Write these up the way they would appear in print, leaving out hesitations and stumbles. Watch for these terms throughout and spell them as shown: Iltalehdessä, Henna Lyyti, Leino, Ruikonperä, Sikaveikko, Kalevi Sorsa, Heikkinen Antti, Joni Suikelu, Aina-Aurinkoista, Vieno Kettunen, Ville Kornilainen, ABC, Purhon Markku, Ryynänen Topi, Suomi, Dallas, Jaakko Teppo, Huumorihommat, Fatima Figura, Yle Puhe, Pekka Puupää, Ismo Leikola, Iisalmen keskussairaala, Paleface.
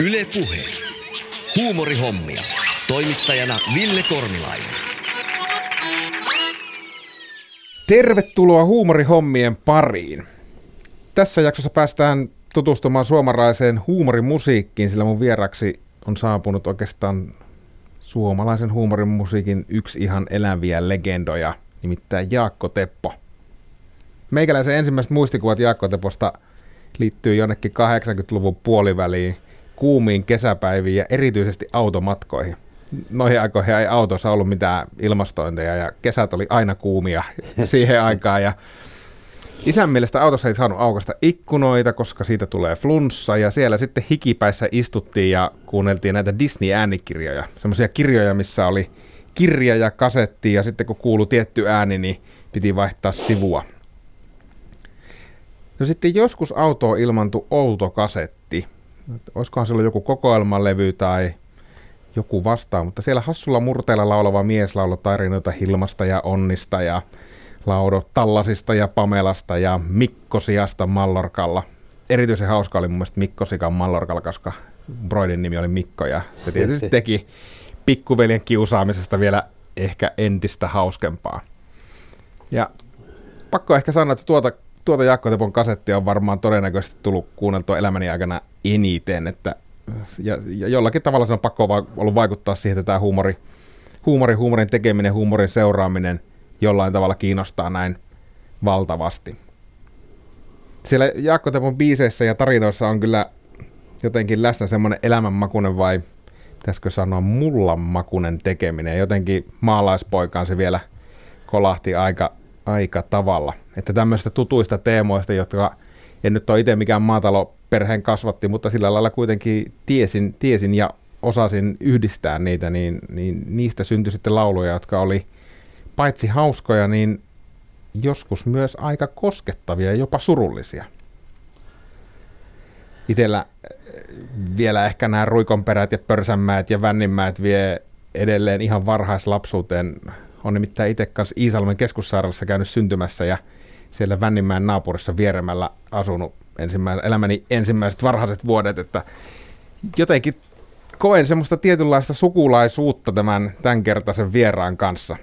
Yle Puhe. Huumorihommia. Toimittajana Ville Kornilainen. Tervetuloa huumorihommien pariin. Tässä jaksossa päästään tutustumaan suomalaiseen huumorimusiikkiin, sillä mun vieraksi on saapunut oikeastaan suomalaisen huumorimusiikin yksi ihan eläviä legendoja, nimittäin Jaakko Teppo. Meikäläisen ensimmäiset muistikuvat Jaakko Teposta liittyy jonnekin 80-luvun puoliväliin, kuumiin kesäpäiviin ja erityisesti automatkoihin. Noihin aikoihin ei autossa ollut mitään ilmastointeja ja kesät oli aina kuumia siihen aikaan. Ja isän mielestä autossa ei saanut aukaista ikkunoita, koska siitä tulee flunssa, ja siellä sitten hikipäissä istuttiin ja kuunneltiin näitä Disney-äänikirjoja. Semmoisia kirjoja, missä oli kirja ja kasetti, ja sitten kun kuului tietty ääni, niin piti vaihtaa sivua. No sitten joskus autoon ilmantui outo kasetti. Olisikohan siellä joku kokoelmanlevy tai joku vastaan, mutta siellä hassulla murteella laulava mies lauloi tarinoita Hilmasta ja Onnista ja Laudo Tallasista ja Pamelasta ja Mikkosiasta Mallorkalla. Erityisen hauska oli mun mielestä Mikkosikan Mallorkalla, koska broidin nimi oli Mikko ja se tietysti teki pikkuveljen kiusaamisesta vielä ehkä entistä hauskempaa. Ja pakko ehkä sanoa, että tuota Jaakko Tepon kasettia on varmaan todennäköisesti tullut kuunneltua elämäni aikana eniten, että ja jollakin tavalla se on pakko ollut vaikuttaa siihen, että tämä huumorin tekeminen, huumorin seuraaminen jollain tavalla kiinnostaa näin valtavasti. Siellä Jaakko Tepon biiseissä ja tarinoissa on kyllä jotenkin läsnä semmoinen elämänmakuinen, vai pitäisikö sanoa mullanmakuinen tekeminen. Jotenkin maalaispoikaan se vielä kolahti aika tavalla. Että tämmöisistä tutuista teemoista, jotka en nyt ole itse mikään maataloperheen kasvatti, mutta sillä lailla kuitenkin tiesin ja osasin yhdistää niitä, niin niistä syntyi sitten lauluja, jotka oli paitsi hauskoja, niin joskus myös aika koskettavia ja jopa surullisia. Itellä vielä ehkä nämä Ruikonperät ja Pörsänmäet ja Vänninmäet vie edelleen ihan varhaislapsuuteen. On nimittäin itse kanssa Iisalmen keskussairaalassa käynyt syntymässä ja siellä Vänninmäen naapurissa vieremällä asunut elämäni ensimmäiset varhaiset vuodet. Että jotenkin koen semmoista tietynlaista sukulaisuutta tämän kertaisen vieraan kanssa.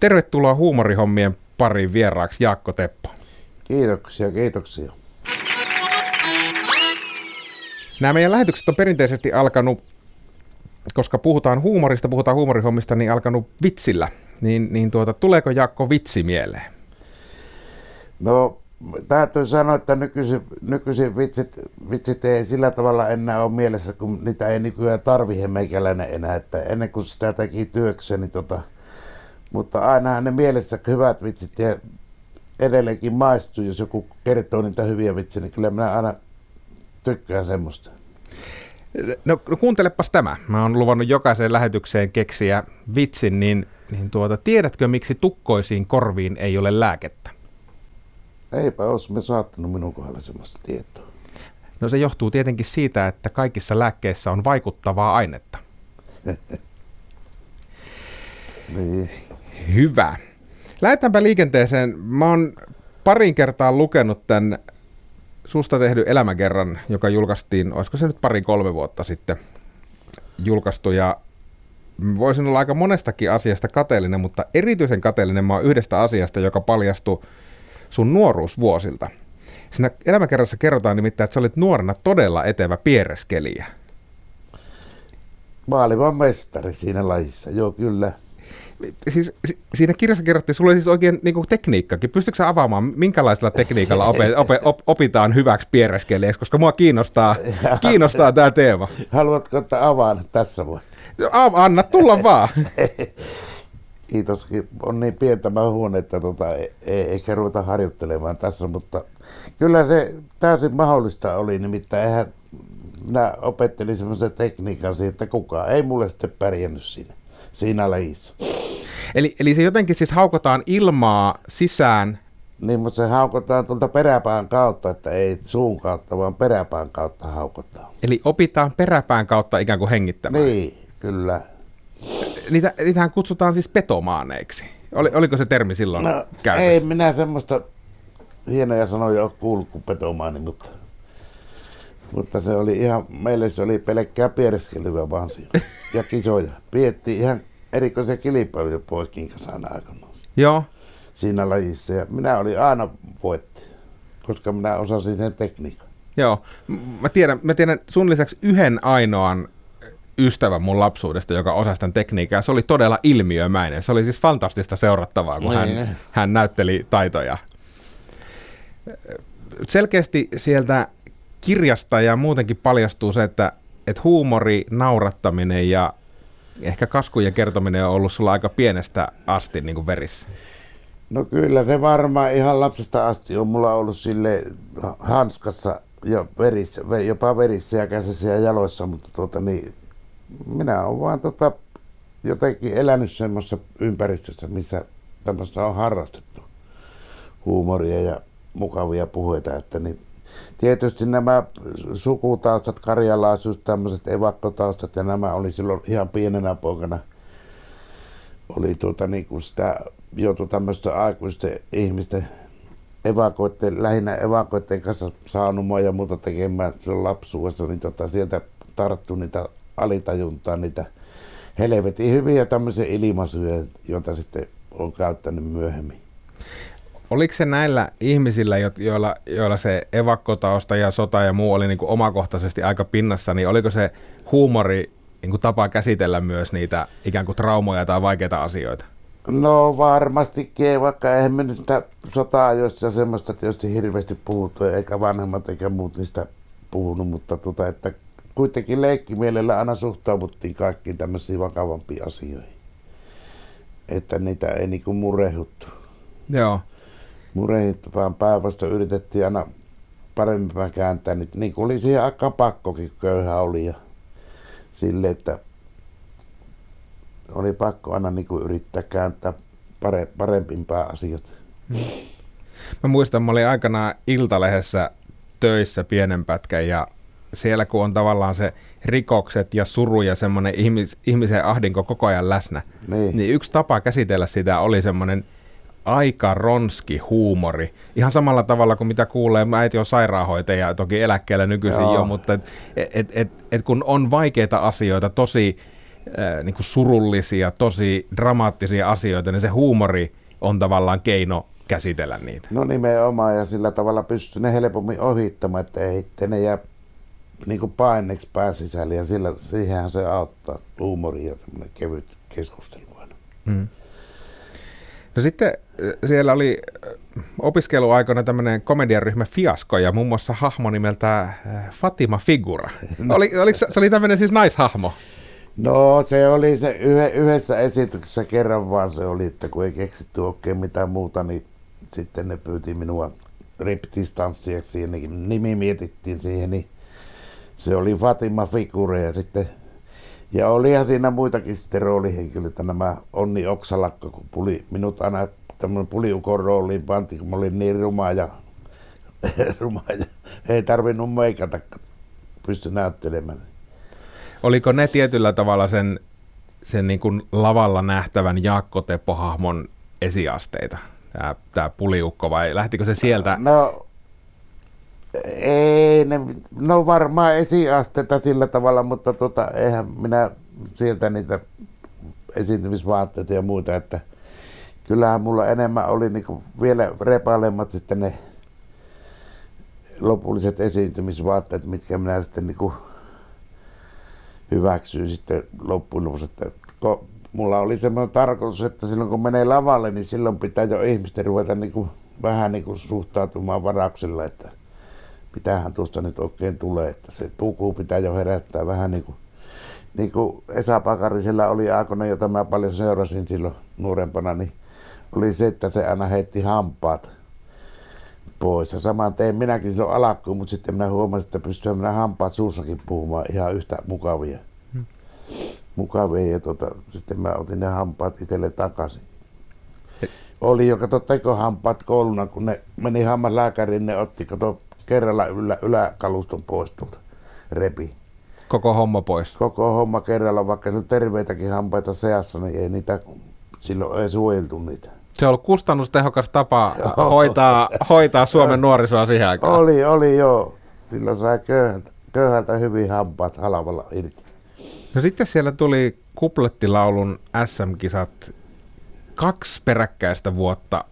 Tervetuloa huumorihommien pariin vieraaksi, Jaakko Teppo. Kiitoksia. Nämä meidän lähetykset on perinteisesti alkanut, koska puhutaan huumorihommista, niin alkanut vitsillä. Tuleeko Jaakko vitsi mieleen? No, täytyy sanoa, että nykyisin vitsit ei sillä tavalla enää ole mielessä, kun niitä ei nykyään tarvitse meikäläinen enää. Että ennen kuin sitä teki työkseni, mutta ainahan ne mielessä hyvät vitsit ja edelleenkin maistuu, jos joku kertoo niitä hyviä vitsejä, niin kyllä minä aina tykkään semmoista. No kuuntelepas tämä. Mä oon luvannut jokaiseen lähetykseen keksiä vitsin, tiedätkö miksi tukkoisiin korviin ei ole lääkettä? Eipä olisi me saattanut minun kohdalla semmoista tietoa. No se johtuu tietenkin siitä, että kaikissa lääkkeissä on vaikuttavaa ainetta. Niin. Hyvä. Lähdetäänpä liikenteeseen. Mä oon parin kertaa lukenut tämän susta tehdyn elämäkerran, joka julkaistiin, olisiko se nyt 2-3 vuotta sitten julkaistu. Ja voisin olla aika monestakin asiasta kateellinen, mutta erityisen kateellinen mä oon yhdestä asiasta, joka paljastui sun nuoruusvuosilta. Siinä elämäkerrassa kerrotaan nimittäin, että sä olit nuorena todella etevä piereskelijä. Mä olin vaan mestari siinä lajissa, joo kyllä. Siis, siinä kirjassa kerrottiin, sulla oli siis oikein niin tekniikkakin. Pystytkö sä avaamaan, minkälaisella tekniikalla opitaan hyväksi piereskelijäksi, koska mua kiinnostaa tämä teema. Haluatko, että avaan tässä voi? Anna tulla vaan. Kiitos. On niin pientä mä huone, että eikä ruveta harjoittelemaan tässä, mutta kyllä se täysin mahdollista oli, nimittäin eihän minä opettelin semmoisen tekniikan siitä, että kukaan ei mulle sitten pärjännyt siinä lajissa. Eli se jotenkin siis haukotaan ilmaa sisään? Niin, mutta se haukotaan tuolta peräpään kautta, että ei suun kautta, vaan peräpään kautta haukotaan. Eli opitaan peräpään kautta ikään kuin hengittämään? Niin, kyllä. Niitähän kutsutaan siis petomaaneiksi. Oliko se termi silloin käytössä? Ei minä semmoista hienoja sanoja ole kuullut kuin petomaani, mutta Mutta se oli ihan, meille se oli pelkkää piereskelyä vaan siinä. Ja kisoja. Piettiin ihan erikoisia kilpailuja poikin kasan aikana. Joo. Siinä lajissa. Ja minä olin aina voittaja, koska minä osasin sen tekniikan. Joo. Mä tiedän sun lisäksi yhden ainoan ystävän mun lapsuudesta, joka osasi tämän tekniikkaa. Se oli todella ilmiömäinen. Se oli siis fantastista seurattavaa, kun hän näytteli taitoja. Selkeästi sieltä kirjasta ja muutenkin paljastuu se, että huumori, naurattaminen ja ehkä kaskujen kertominen on ollut sulla aika pienestä asti niin kuin verissä. No kyllä se varmaan ihan lapsesta asti on mulla ollut sille hanskassa ja verissä, jopa verissä ja käsissä ja jaloissa, mutta minä olen vaan jotenkin elänyt semmoisessa ympäristössä, missä tämmöistä on harrastettu huumoria ja mukavia puheita, että niin tietysti nämä sukutaustat, karjalaisuus, tämmöiset evakkotaustat ja nämä oli silloin ihan pienenä poikana. Oli niin kuin sitä joutui tämmöisten aikuisten ihmisten evakoiden, lähinnä evakoiden kanssa saunomaan ja muuta tekemään silloin lapsuudessa, niin sieltä tarttui niitä alitajuntaa, niitä helvetin hyviä tämmöisiä ilmaisuja, joita sitten on käyttänyt myöhemmin. Oliko se näillä ihmisillä, joilla se evakkotausta ja sota ja muu oli niin kuin omakohtaisesti aika pinnassa, niin oliko se huumori niin kuin tapa käsitellä myös niitä ikään kuin traumoja tai vaikeita asioita? No varmastikin, vaikka eihän me sitä sota-ajoista ja semmoista tietysti hirveästi puhuttu, eikä vanhemmat eikä muut niistä puhunut, mutta että kuitenkin leikkimielellä aina suhtauduttiin kaikkiin tämmöisiin vakavampiin asioihin, että niitä ei niin kuin murehuttu. Joo. Murehittupaan päinvastoin yritettiin aina paremmin kääntää, niin kuin oli siihen aika pakkokin, köyhä oli ja silleen, että oli pakko aina niin kuin yrittää kääntää parempimpaa asiat. Mä muistan, mä olin aikanaan Iltalehdessä töissä pienen pätkän ja siellä kun on tavallaan se rikokset ja suru ja semmoinen ihmisen ahdinko koko ajan läsnä, niin yksi tapa käsitellä sitä oli semmoinen aika ronski huumori. Ihan samalla tavalla kuin mitä kuulee, mä äiti on sairaanhoitaja, toki eläkkeellä nykyisin joo. Jo, mutta et kun on vaikeita asioita, tosi niin kuin surullisia, tosi dramaattisia asioita, niin se huumori on tavallaan keino käsitellä niitä. No nimenomaan, ja sillä tavalla pystyy ne helpommin ohittamaan, että ne jää niin kuin paineeksi pään sisälle, ja siihenhän se auttaa huumori ja semmoinen kevyt keskustelu aina. Mm. No sitten siellä oli opiskeluaikoina tämmöinen komediaryhmä Fiasko ja muun muassa hahmo nimeltään Fatima Figura. No. Se oli tämmöinen siis naishahmo? No se oli se yhdessä esityksessä kerran vaan se oli, että kun ei keksitty oikein mitään muuta, niin sitten ne pyyti minua riptistanssiaksi ja nimi mietittiin siihen, niin se oli Fatima Figura ja sitten ja olihan siinä muitakin sitten roolihenkilöitä, nämä Onni Oksalakko, kun minut aina tämmöinen puliukon rooliin panti, kun mä olin niin ruma ja ei tarvinnut meikata, pysty näyttelemään. Oliko ne tietyllä tavalla sen niin kuin lavalla nähtävän Jaakko Teppo-hahmon esiasteita, tämä puliukko, vai lähtikö se sieltä? No, ei, no varmaan esiasteita sillä tavalla, mutta eihän minä sieltä niitä esiintymisvaatteita ja muuta, että kyllähän mulla enemmän oli niinku vielä repaalemmat sitten ne lopulliset esiintymisvaatteet, mitkä minä sitten niinku hyväksyin sitten loppuun lopuksi. Mulla oli semmoinen tarkoitus, että silloin kun menee lavalle, niin silloin pitää jo ihmisten ruveta niinku vähän niinku suhtautumaan varauksella, että mitähän tuosta nyt oikein tulee, että se puku pitää jo herättää vähän niin kuin Esa Pakarisella oli aikoina, jota mä paljon seurasin silloin nuorempana, niin oli se, että se aina heitti hampaat pois. Ja saman tein minäkin silloin alakkuun, mutta sitten minä huomasin, että pystyn minä hampaat suussakin puhumaan ihan yhtä mukavia. Ja sitten mä otin ne hampaat itselle takaisin. Oli jo, kato, tekohampaat kouluna, kun ne meni hammaslääkäriin, ne otti, kato, kerralla yläkaluston pois tuolta repi. Koko homma pois? Koko homma kerralla, vaikka siellä terveitäkin hampaita seassa, niin ei niitä, silloin ei suojeltu niitä. Se on ollut kustannustehokas tapa hoitaa Suomen nuorisoa siihen aikaan. Oli joo. Silloin sai köyhältä köyhältä hyvin hampaat halavalla irti. No sitten siellä tuli kuplettilaulun SM-kisat 2 peräkkäistä vuotta,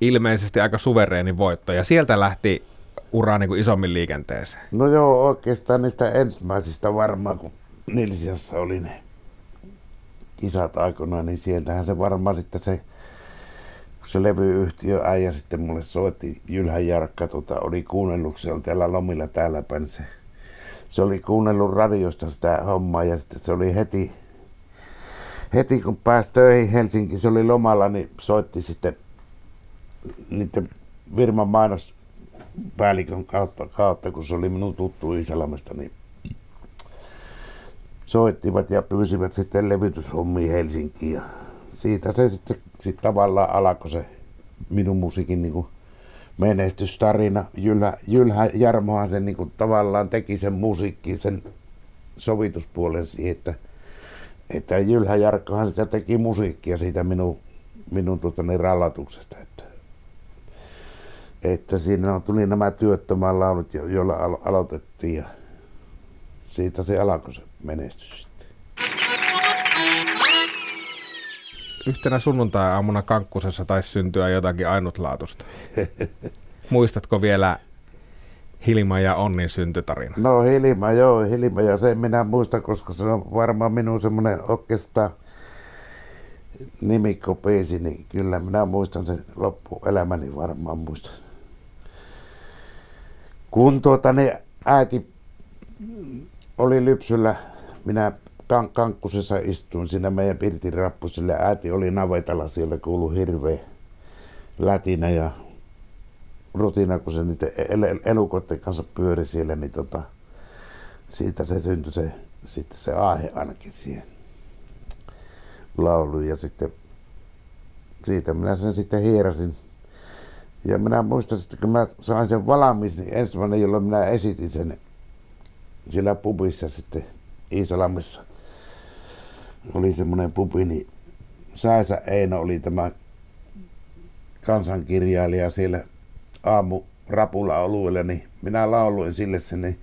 ilmeisesti aika suvereeni voitto, ja sieltä lähti uraa niin kuin isommin liikenteeseen. No joo, oikeastaan niistä ensimmäisistä varmaan, kun Nilsiassa oli ne kisat aikoinaan, niin sieltähän se varmaan sitten se, kun se levyyhtiö äijä sitten mulle soitti, Jylhä Jarkka oli kuunnellut, se on täällä lomilla täällä päin, se oli kuunnellut radiosta sitä hommaa, ja sitten se oli heti kun pääsi töihin Helsinkiin, se oli lomalla, niin soitti sitten niiden firman mainospäällikön kautta, kun se oli minun tuttu Iisalmesta, niin soittivat ja pyysivät sitten levytyshommiin Helsinkiin, ja siitä se sitten tavallaan alkoi se minun musiikin niin kuin menestystarina. Jylhä Jarmohan sen niin kuin tavallaan teki sen musiikki, sen sovituspuolen siihen, että Jylhä Jarkkohan sitä teki musiikkia siitä minun rallatuksesta. Että siinä tuli nämä työttömän laulut, joilla aloitettiin, ja siitä se alkoi se menestys sitten. Yhtenä sunnuntai-aamuna Kankkusessa taisi syntyä jotakin ainutlaatuista. Muistatko vielä Hilma ja Onnin syntytarina? No Hilma, ja sen minä muistan, koska se on varmaan minun semmoinen oikeastaan nimikkobiisi, niin kyllä minä muistan sen loppuelämäni, varmaan muistan. Kun äiti oli lypsyllä, minä Kankkusessa istuin siinä meidän pirtin rappusilla, ja äiti oli navetalla, siellä kuului hirveä lätinä ja rutina, kun se niiden elukoiden kanssa pyöri siellä, niin siitä se syntyi se aihe ainakin siihen lauluun, ja sitten siitä minä sen sitten hierasin. Ja minä muistan, että kun minä sain sen valmiiksi, niin ensimmäinen, jolloin minä esitin sen siellä pubissa sitten Iisalammissa, oli semmoinen pubi, niin Säisä Eino oli tämä kansankirjailija siellä aamu rapulla oluilla, niin minä lauluin sille sen, niin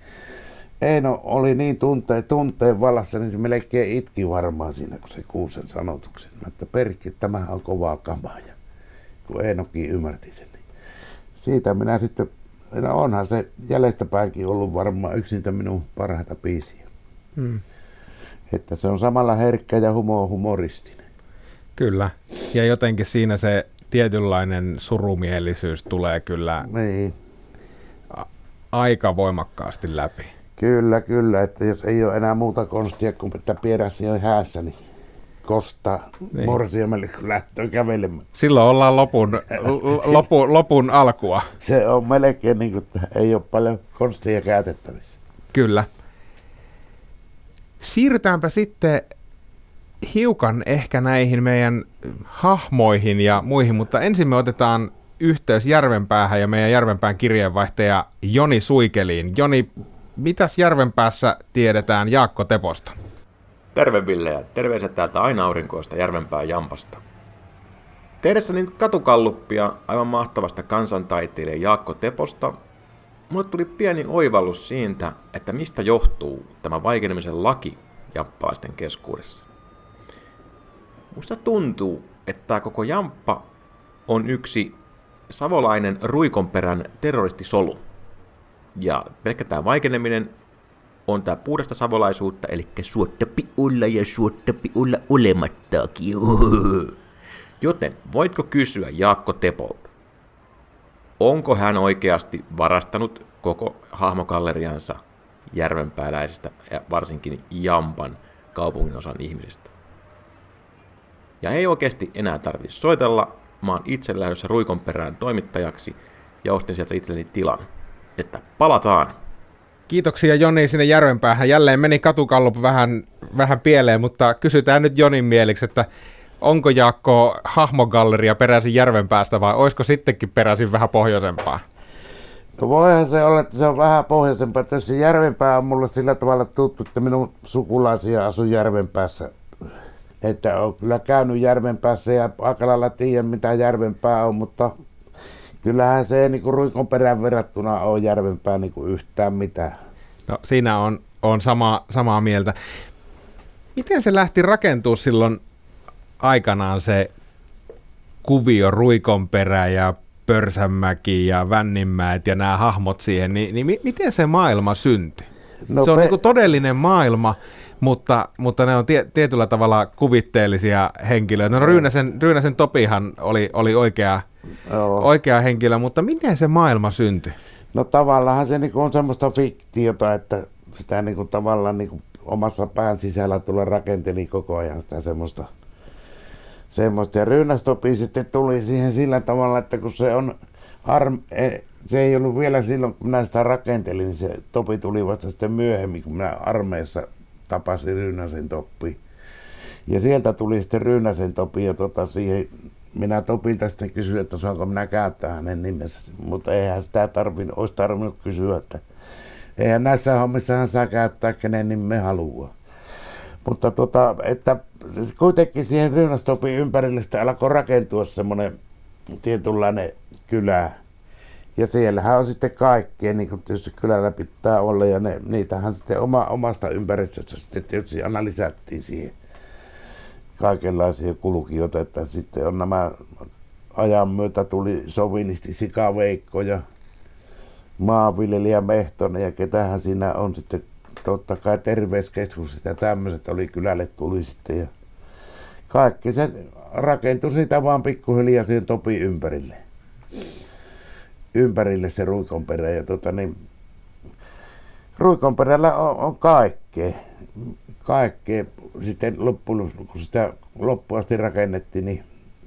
Eino oli niin tunteen vallassa, niin se melkein itki varmaan siinä, kun se kuuli sen sanotuksen. Mä että perkki, tämähän on kovaa kamaa, ja kun Einokin ymmärti sen, niin siitä minä sitten, onhan se jäljestäpäinkin ollut varmaan yksi niitä minun parhaita biisiä. Hmm. Että se on samalla herkkä ja humoristinen. Kyllä, ja jotenkin siinä se tietynlainen surumielisyys tulee kyllä niin aika voimakkaasti läpi. Kyllä, että jos ei ole enää muuta konstia kuin että piedä siihen häässä, niin kostaa niin morsiamelle, kun lähtee kävelemään. Silloin ollaan lopun alkua. Se on melkein niin kuin, että ei ole paljon konstia käytettävissä. Kyllä. Siirrytäänpä sitten hiukan ehkä näihin meidän hahmoihin ja muihin, mutta ensin me otetaan yhteys Järvenpäähän ja meidän Järvenpään kirjeenvaihtaja Joni Suikeliin. Joni, mitäs Järvenpäässä tiedetään Jaakko Teposta? Terve Ville, ja terveiset täältä Aina-Aurinkoista Järvenpään Jampasta. Tehdessäni katukalluppia aivan mahtavasta kansantaiteilija Jaakko Teposta, mulle tuli pieni oivallus siitä, että mistä johtuu tämä vaikenemisen laki jamppalaisten keskuudessa. Musta tuntuu, että koko jamppa on yksi savolainen ruikonperän terroristisolu. Ja pelkkä tämä vaikeneminen on tämä puhdasta savolaisuutta, eli suottapi olla ja suottapi olla olemattaakin. Joten voitko kysyä Jaakko Tepolta, onko hän oikeasti varastanut koko hahmokalleriansa järvenpääläisistä ja varsinkin Jampan kaupunginosan ihmisistä? Ja ei oikeasti enää tarvitse soitella, mä oon itse lähdössä Ruikonperään toimittajaksi ja ostin sieltä itselleni tilan. Että palataan! Kiitoksia Joni sinne Järvenpäähän. Jälleen meni katukallup vähän pieleen, mutta kysytään nyt Jonin mieliksi, että onko Jaakko hahmogalleria peräisin Järvenpäästä vai olisiko sittenkin peräisin vähän pohjoisempaa? No voihan se olla, että se on vähän pohjoisempaa. Että se Järvenpää on mulle sillä tavalla tuttu, että minun sukulaisia asuu Järvenpäässä. Että olen kyllä käynyt Järvenpäässä ja aika lailla tiedän, mitä Järvenpää on, mutta kyllähän se ei niin kuin Ruikonperään verrattuna ole Järvenpää niin kuin yhtään mitään. No siinä on samaa mieltä. Miten se lähti rakentua silloin aikanaan se kuvio Ruikonperä ja Pörsämäki ja Vänninmäet ja nämä hahmot siihen, niin miten se maailma syntyi? No, se on niin todellinen maailma, mutta ne on tietyllä tavalla kuvitteellisia henkilöitä. No, Ryynäsen Topihan oli oikea henkilö, mutta miten se maailma syntyi? No tavallaan se niin on semmoista fiktiota, että sitä niin tavallaan niin omassa pään sisällä tulee rakenteli koko ajan sitä semmoista. Ja Ryynäs Topi sitten tuli siihen sillä tavalla, että kun se on se ei ollut vielä silloin, kun minä sitä rakentelin, niin se Topi tuli vasta sitten myöhemmin, kun minä armeijassa tapasin Ryynäsen Topi. Ja sieltä tuli sitten Ryynäsen Topi ja siihen minä Topilta sitten kysyin, että saanko minä käyttää hänen nimensä, mutta eihän sitä olisi tarvinnut kysyä, että eihän näissä hommissahan saa käyttää kenen nimen haluaa. Mutta että kuitenkin siihen Ryynäs Topin ympärille sitä alkoi rakentua semmoinen tietynlainen kylä. Ja siellähän on sitten kaikkea, niin kuin tietysti kylällä pitää olla, ja niitähän sitten omasta ympäristöstä sitten tietysti aina lisättiin siihen kaikenlaisia kulkijoita, että sitten on nämä ajan myötä tuli sovinisti Sikaveikko ja maanviljelijä Mehtonen ja ketähän siinä on sitten totta kai terveyskeskukset ja tämmöiset oli kylälle tuli sitten ja kaikki se rakentui sitä vaan pikkuhiljaa siihen Topin ympärille se Ruikonperä ja Ruikonperällä on kaikkea sitten loppuun, kun sitä loppuun asti rakennettiin, niin,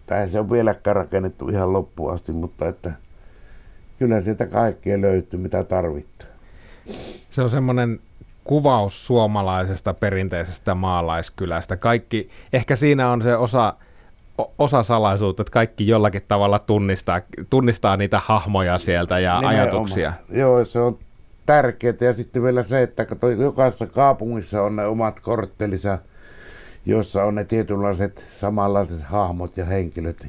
tai se on vieläkään rakennettu ihan loppuun asti, mutta että kyllä sieltä kaikkea löytyy, mitä tarvittaa. Se on semmoinen kuvaus suomalaisesta perinteisestä maalaiskylästä. Kaikki, ehkä siinä on se osa salaisuutta, että kaikki jollakin tavalla tunnistaa niitä hahmoja sieltä ja nimenomaan ajatuksia. Joo, se on tärkeää. Ja sitten vielä se, että jokaisessa kaupungissa on ne omat korttelinsa, jossa on ne tietynlaiset samanlaiset hahmot ja henkilöt.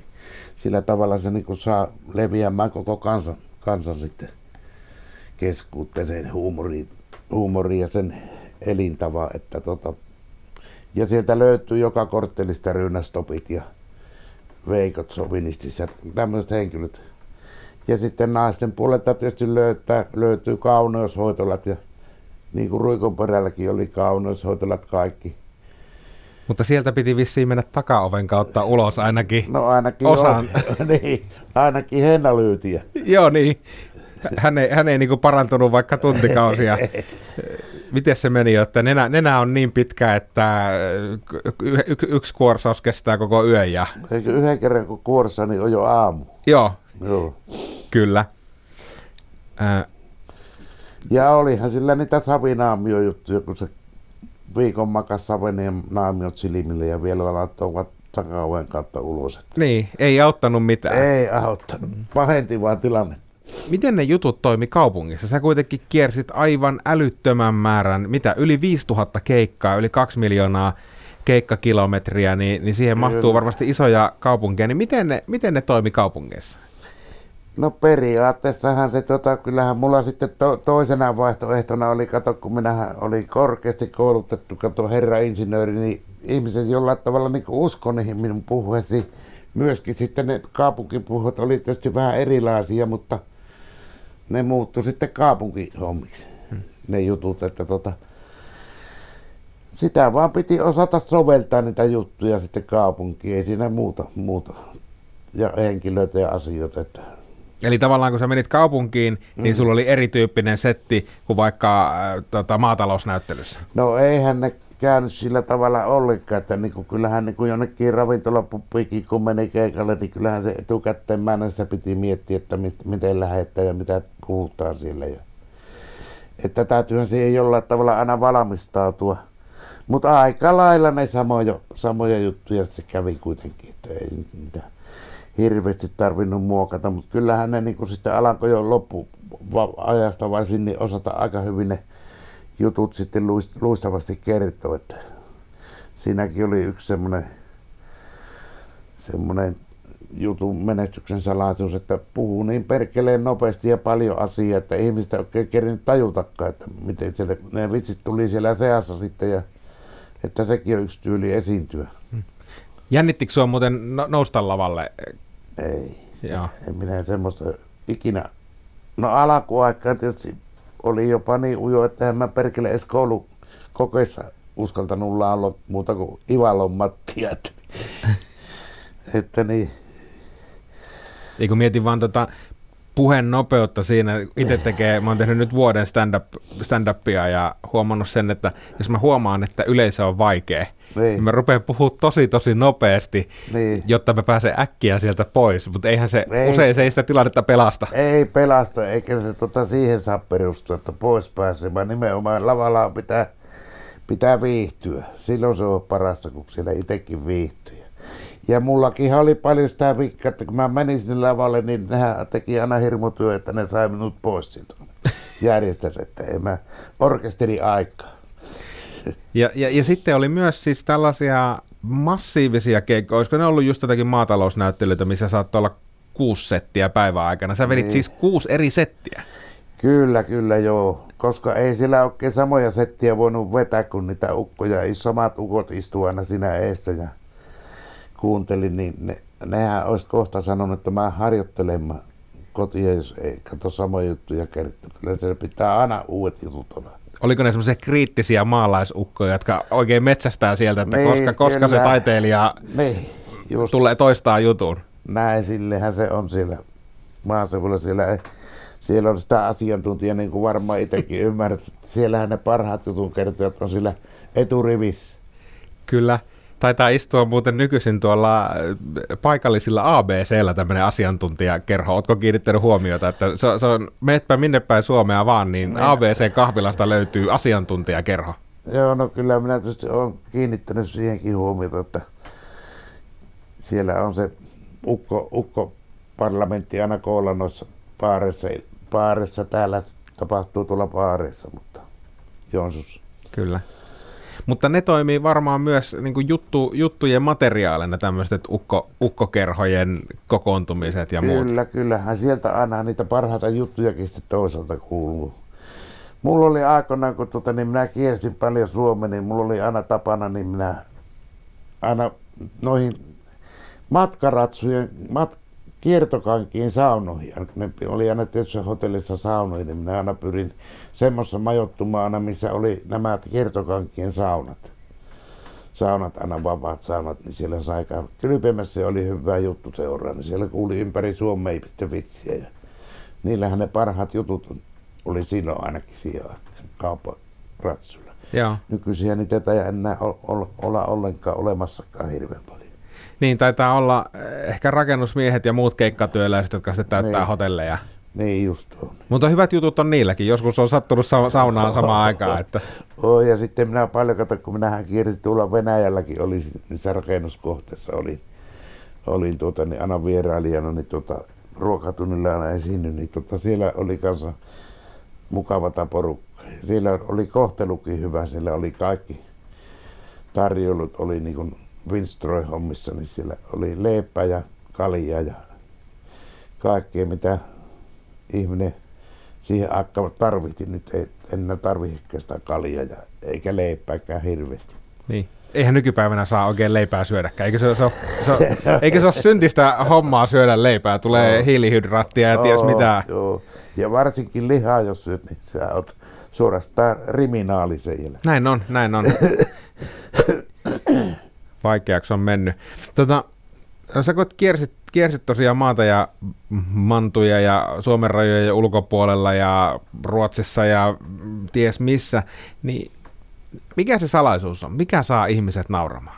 Sillä tavalla se niin saa leviämään koko kansan sitten keskuuteen sen huumoriin ja sen elintavaa. Että ja sieltä löytyy joka korttelista Ryynäs Topit ja Veikot sovinistis ja tämmöiset henkilöt. Ja sitten naisten puolelta tietysti löytyy kauneushoitolat ja niin kuin Ruikonperälläkin oli kauneushoitolat kaikki. Mutta sieltä piti vissiin mennä takaoven kautta ulos ainakin. No ainakin osaan. Niin, ainakin Henna Lyytiä. Joo niin. Hän ei niin kuin parantunut vaikka tuntikausia. Miten se meni, että nenä on niin pitkä, että yksi kuorsaus kestää koko yön? Ja eikö yhden kerran kun kuorsaa, niin on jo aamu. Joo. Kyllä. Ja olihan sillä niitä savinaamiojuttuja, kun se viikon makas saveneen naamiot silmille ja vielä laittavat takaoven kautta ulos. Niin, ei auttanut mitään. Ei auttanut, pahenti vaan tilanne. Miten ne jutut toimi kaupungissa? Sä kuitenkin kiersit aivan älyttömän määrän, mitä, yli 5000 keikkaa, yli 2 miljoonaa keikkakilometriä, niin siihen mahtuu varmasti isoja kaupunkeja. Niin miten ne toimi kaupungeissa? No periaatteessahan se, kyllähän mulla sitten toisena vaihtoehtona oli, kun minä olin korkeasti koulutettu, herra-insinööri, niin ihmiset jollain tavalla niin uskoi niihin minun puheisiin. Myöskin sitten ne kaupunkipuhot oli tietysti vähän erilaisia, mutta ne muuttui sitten kaupunkihommiksi, ne jutut, että sitä vaan piti osata soveltaa niitä juttuja sitten kaupunkiin, ei siinä muuta ja henkilöitä ja asioita. Että. Eli tavallaan kun sä menit kaupunkiin, niin sulla oli erityyppinen setti kuin vaikka maatalousnäyttelyssä? No eihän ne käynyt sillä tavalla ollenkaan, että kyllähän jonnekin ravintolapuppikin kun meni keikalle, niin kyllähän se etukäteen määrässä piti miettiä, että miten lähdetään ja mitä puhutaan sille. Että täytyyhän siihen jollain tavalla aina valmistautua. Mutta aika lailla ne samoja juttuja se kävi kuitenkin, että ei niitä hirveästi tarvinnut muokata, mutta kyllähän ne sitten alkoi jo loppuajasta varsin niin osata aika hyvin ne jutut sitten luistavasti kertoo. Siinäkin oli yksi semmoinen jutun menestyksen salaisuus, että puhuu niin perkeleen nopeasti ja paljon asiaa, että ihmiset ei oikein kerinyt tajutakaan, että miten sieltä, ne vitsit tuli siellä seassa sitten ja että sekin on yksi tyyli esiintyä. Jännittikö sinua muuten nousta lavalle? Ei. Joo. En minä semmoista ikinä. No alkuaikaan tietysti oli jopa niin ujo, että en mä perkele edes koulukokeissa uskaltanut laulaa muuta kuin Ivalon Mattia. Että niin. Eikö mietin vaan puheen nopeutta siinä. Itse tekee, mä oon tehnyt nyt vuoden stand-upia ja huomannut sen, että jos mä huomaan, että yleisö on vaikea, niin mä rupean puhumaan tosi nopeasti, niin, jotta mä pääsen äkkiä sieltä pois, mutta eihän se, ei, usein se ei sitä tilannetta pelasta. Ei pelasta, eikä se siihen saa perustua, että pois pääsee, vaan nimenomaan lavallaan pitää viihtyä. Silloin se on parasta, kun siellä itsekin viihtyy. Ja mullakin oli paljon sitä vikkaa, että kun mä menin sinne lavalle, niin nehän teki aina hirmutyö, että ne sai minut pois siltä järjestäisi, että ei mä orkesteri aikaa. Ja sitten oli myös siis tällaisia massiivisia keikkoja, olisiko ne ollut just jotakin maatalousnäyttelyitä, missä saattoi olla 6 settiä päivän aikana. Sä vedit siis 6 eri settiä. Kyllä joo, koska ei siellä oikein samoja settiä voinut vetää kuin niitä ukkoja, ei samat ukot istu aina siinä eessä ja kuuntelin, niin nehän olisi kohta sanonut, että mä harjoittelen kotia, jos ei katso samoja juttuja kertaa. Kyllä siellä pitää aina uudet jutut olla. Oliko ne semmoisia kriittisiä maalaisukkoja, jotka oikein metsästää sieltä, että niin, koska se taiteilija niin, tulee toistaa jutun? Näin, sillehän se on siellä maaseudulla. Siellä on sitä asiantuntija, niin kuin varmaan itsekin ymmärrät. Siellähän ne parhaat jutun kertojat on siellä eturivissä. Kyllä. Taitaa istua muuten nykyisin tuolla paikallisilla ABC:llä tämmöinen asiantuntijakerho. Ootko kiinnittänyt huomiota, että se on, meetpä minne päin Suomea vaan, niin ABC-kahvilasta löytyy asiantuntijakerho. Joo, no kyllä minä tietysti olen kiinnittänyt siihenkin huomiota, että siellä on se ukko-parlamentti aina koolla noissa baareissa. Täällä tapahtuu tuolla baareissa, mutta Joensuussa. Kyllä. Mutta ne toimii varmaan myös niin kuin juttujen materiaalina, tämmöiset ukkokerhojen kokoontumiset ja muut. Kyllähän sieltä aina niitä parhaita juttujakin sitten toisaalta kuuluu. Mulla oli aikoinaan, kun niin minä kiersin paljon Suomea, niin mulla oli aina tapana, niin minä aina noihin matkaratsujen, kiertokankiin saunoihin, ne oli aina tietysti hotellissa saunoihin, niin minä aina pyrin semmoisessa majoittumaan, missä oli nämä kiertokankien saunat, aina vapaat saunat, niin siellä sai käydä. Kylpemässä oli hyvä juttu seuraa, niin siellä kuuli ympäri Suomea ei pistä vitsiä ja niillähän ne parhaat jutut oli silloin ainakin siellä kaupparatsulla. Nykyisiä niitä ei enää olla ollenkaan olemassakaan hirveän paljon. Niin, taitaa olla ehkä rakennusmiehet ja muut keikkatyöläiset, jotka sitten täyttää hotelleja. Niin, just on. Mutta hyvät jutut on niilläkin. Joskus on sattunut saunaan samaan aikaan. Että. Ja sitten minä paljon katsoin, kun minähän kiersin tuolla Venäjälläkin, oli niissä rakennuskohteissa, olin niin aina vierailijana, niin ruokatunnilla aina esiinnyin, niin siellä oli kanssa mukavata porukkaa. Siellä oli kohtelukin hyvä, siellä oli kaikki tarjoulut, oli niin kuin Winströy-hommissa, niin siellä oli leipää ja kaljaa ja kaikkea, mitä ihminen siihen aikaan tarvitsi. Nyt ei enää tarvitsekaan sitä kaljaa eikä leipääkään hirveästi. Niin. Eihän nykypäivänä saa oikein leipää syödäkään. Eikä se ole syntistä hommaa syödä leipää. Tulee hiilihydraattia ja ties mitään. Joo. Ja varsinkin lihaa, jos syöt, niin sä oot suorastaan riminaali siellä. Näin on. Vaikeaksi on mennyt. Sä kun kiersit tosiaan maata ja mantuja ja Suomen rajojen ulkopuolella ja Ruotsissa ja ties missä, niin mikä se salaisuus on? Mikä saa ihmiset nauramaan?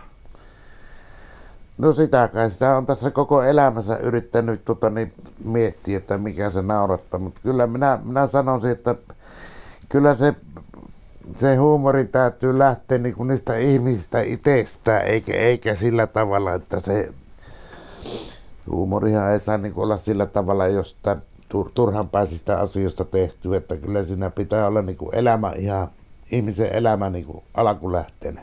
No sitä on tässä koko elämänsä yrittänyt miettiä, että mikä se naurattaa, mutta kyllä minä sanoisin, että kyllä se huumori täytyy lähteä niinku niistä ihmisistä itsestään, eikä sillä tavalla, että se huumorihan ei saa niinku olla sillä tavalla jostain turhanpäisistä asioista tehty, että kyllä siinä pitää olla niinku elämä ihan ihmisen elämä niinku alkulähteenä.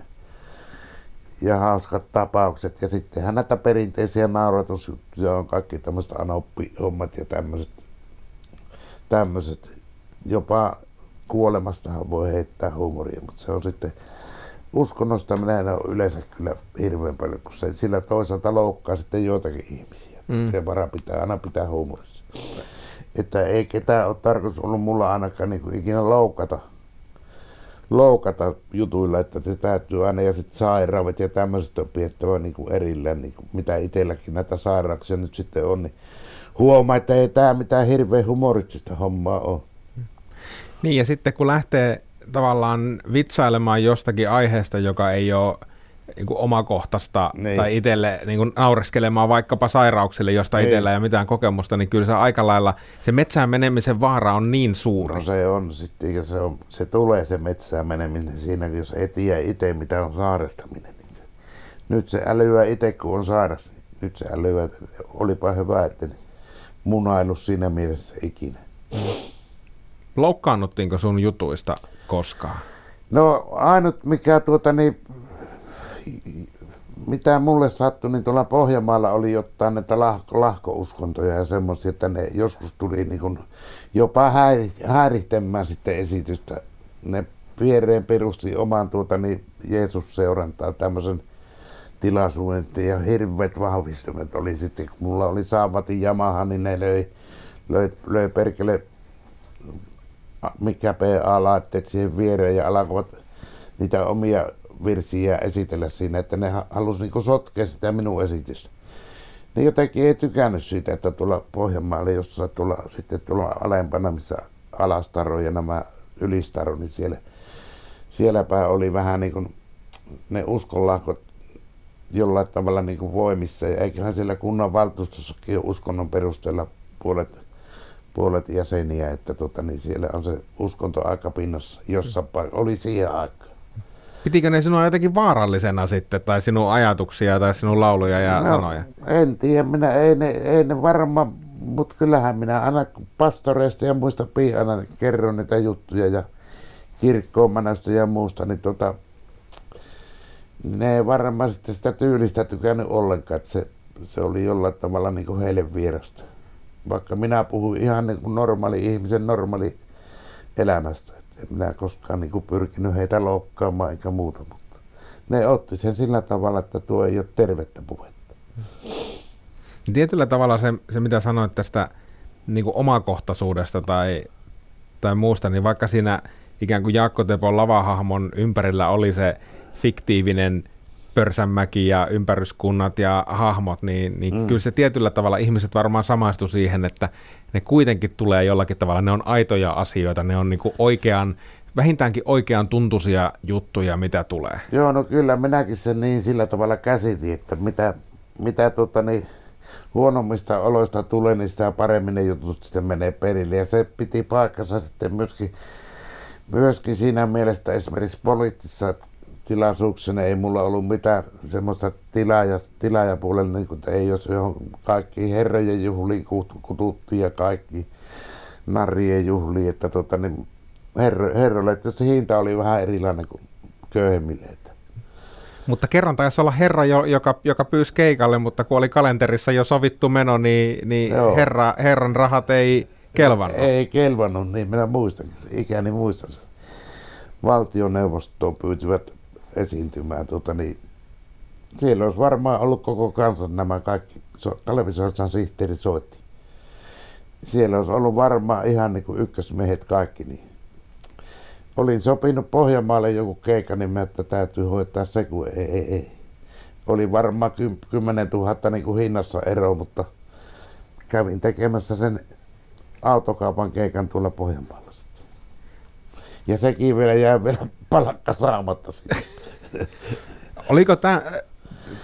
ja hauskat tapaukset. Ja sittenhän näitä perinteisiä nauratusjuttuja on kaikki tämmöiset anoppihommat ja tämmöiset. Jopa kuolemastahan voi heittää huumoria, mutta se on sitten uskonnosta minä en ole yleensä kyllä hirveän paljon, kun se sillä toisaalta loukkaa sitten joitakin ihmisiä. Mm. Se vara pitää aina pitää huumorissa. Että ei ketään ole tarkoitus ollut mulla ainakaan niin kuin ikinä loukata jutuilla, että se täytyy aina ja sitten sairaudet ja tämmöiset on pidettävä niin kuin erillään, niin kuin mitä itselläkin näitä sairauksia nyt sitten on, niin huomaa, että ei tämä mitään hirveän humoristista hommaa ole. Niin ja sitten kun lähtee tavallaan vitsailemaan jostakin aiheesta, joka ei ole niin kuin omakohtaista niin. Tai itselle niin kuin naureskelemaan vaikkapa sairauksille, josta niin. Itsellä ei ole mitään kokemusta, niin kyllä se aika lailla se metsään menemisen vaara on niin suuri. No se on sitten, ja se tulee se metsään meneminen siinä, jos ei tiedä itse mitä on sairastaminen. Niin nyt se älyää itse kun on sairas, nyt se älyää, olipa hyvä, että munailu siinä mielessä ikinä. Loukkaannuttiinko sun jutuista koskaan? No ainut mikä mitä mulle sattui, niin tuolla Pohjanmaalla oli jotain näitä lahkouskontoja ja semmoisia, että ne joskus tuli niin kun jopa häirittämään sitten esitystä. Ne viereen perusti oman Jeesus-seurantaa tämmöisen tilaisuuden ja hirveät vahvistumat oli sitten. Kun mulla oli Saavatin Yamaha, niin ne löi perkele mikä PA-laitteet siihen viereen ja alkoivat niitä omia virsiä esitellä siinä, että ne halusi niin kuin sotkea sitä minun esitystä. Ne jotenkin ei tykännyt siitä, että tuolla Pohjanmaalla, jossa tuolla alempana, missä Alastaro ja nämä Ylistaro, niin sielläpä oli vähän niin kuin ne uskonlahkot jollain tavalla niin kuin voimissa. Ja eiköhän siellä kunnanvaltuustossakin uskonnon perusteella puolet jäseniä, että niin siellä on se uskonto aika pinnassa, jossa oli siihen aikaan. Pitikö ne sinua jotenkin vaarallisena sitten, tai sinun ajatuksia, tai sinun lauluja ja sanoja? En tiedä, ei ne varmaan, mutta kyllähän minä aina pastoreista ja muista aina kerron niitä juttuja ja kirkkoomanaista ja muusta, niin ne ei varmaan sitten sitä tyylistä tykännyt ollenkaan, että se oli jollain tavalla niin kuin heille vierasta. Vaikka minä puhuin ihan niin kuin normaali ihmisen normaali elämästä. En minä koskaan niin kuin pyrkinyt heitä loukkaamaan eikä muuta, mutta ne otti sen sillä tavalla, että tuo ei ole tervettä puhetta. Tietyllä tavalla se mitä sanoit tästä niin kuin omakohtaisuudesta tai muusta, niin vaikka siinä ikään kuin Jaakko Tepon lavahahmon ympärillä oli se fiktiivinen Pörsänmäki ja ympäryskunnat ja hahmot, niin kyllä se tietyllä tavalla ihmiset varmaan samaistui siihen, että ne kuitenkin tulee jollakin tavalla, ne on aitoja asioita, ne on niinku vähintäänkin oikean tuntuisia juttuja, mitä tulee. Joo, no kyllä minäkin sen niin sillä tavalla käsitin, että mitä huonommista oloista tulee, niin sitä paremmin ne jutut sitten menee perille ja se piti paikkansa sitten myöskin siinä mielessä esimerkiksi poliittisessa tilaisuuksena ei mulla ollut mitään semmoista tilaajapuolella, niin että ei jos kaikki herrojen juhliin kututtiin ja kaikki narrien juhliin, että niin herroille, että se hinta oli vähän erilainen kuin köyhemmille. Mutta kerran taisi olla herra, joka pyysi keikalle, mutta kun oli kalenterissa jo sovittu meno, niin herran rahat ei kelvannut. Ei kelvannut, niin minä muistan, ikäni muistan sen. Valtioneuvostoon pyytyvät esiintymään. Siellä olisi varmaan ollut koko kansan nämä kaikki. Kalevisorsan sihteeri soitti. Siellä olisi ollut varmaan ihan niin kuin ykkösmiehet kaikki. Niin. Olin sopinut Pohjanmaalle joku keikka, niin että täytyy hoitaa se, kun ei. Oli varmaan 10 000 niin kuin hinnassa ero, mutta kävin tekemässä sen autokaupan keikan tuolla Pohjanmaalla. Ja sekin vielä jää vielä palkka saamatta sitten.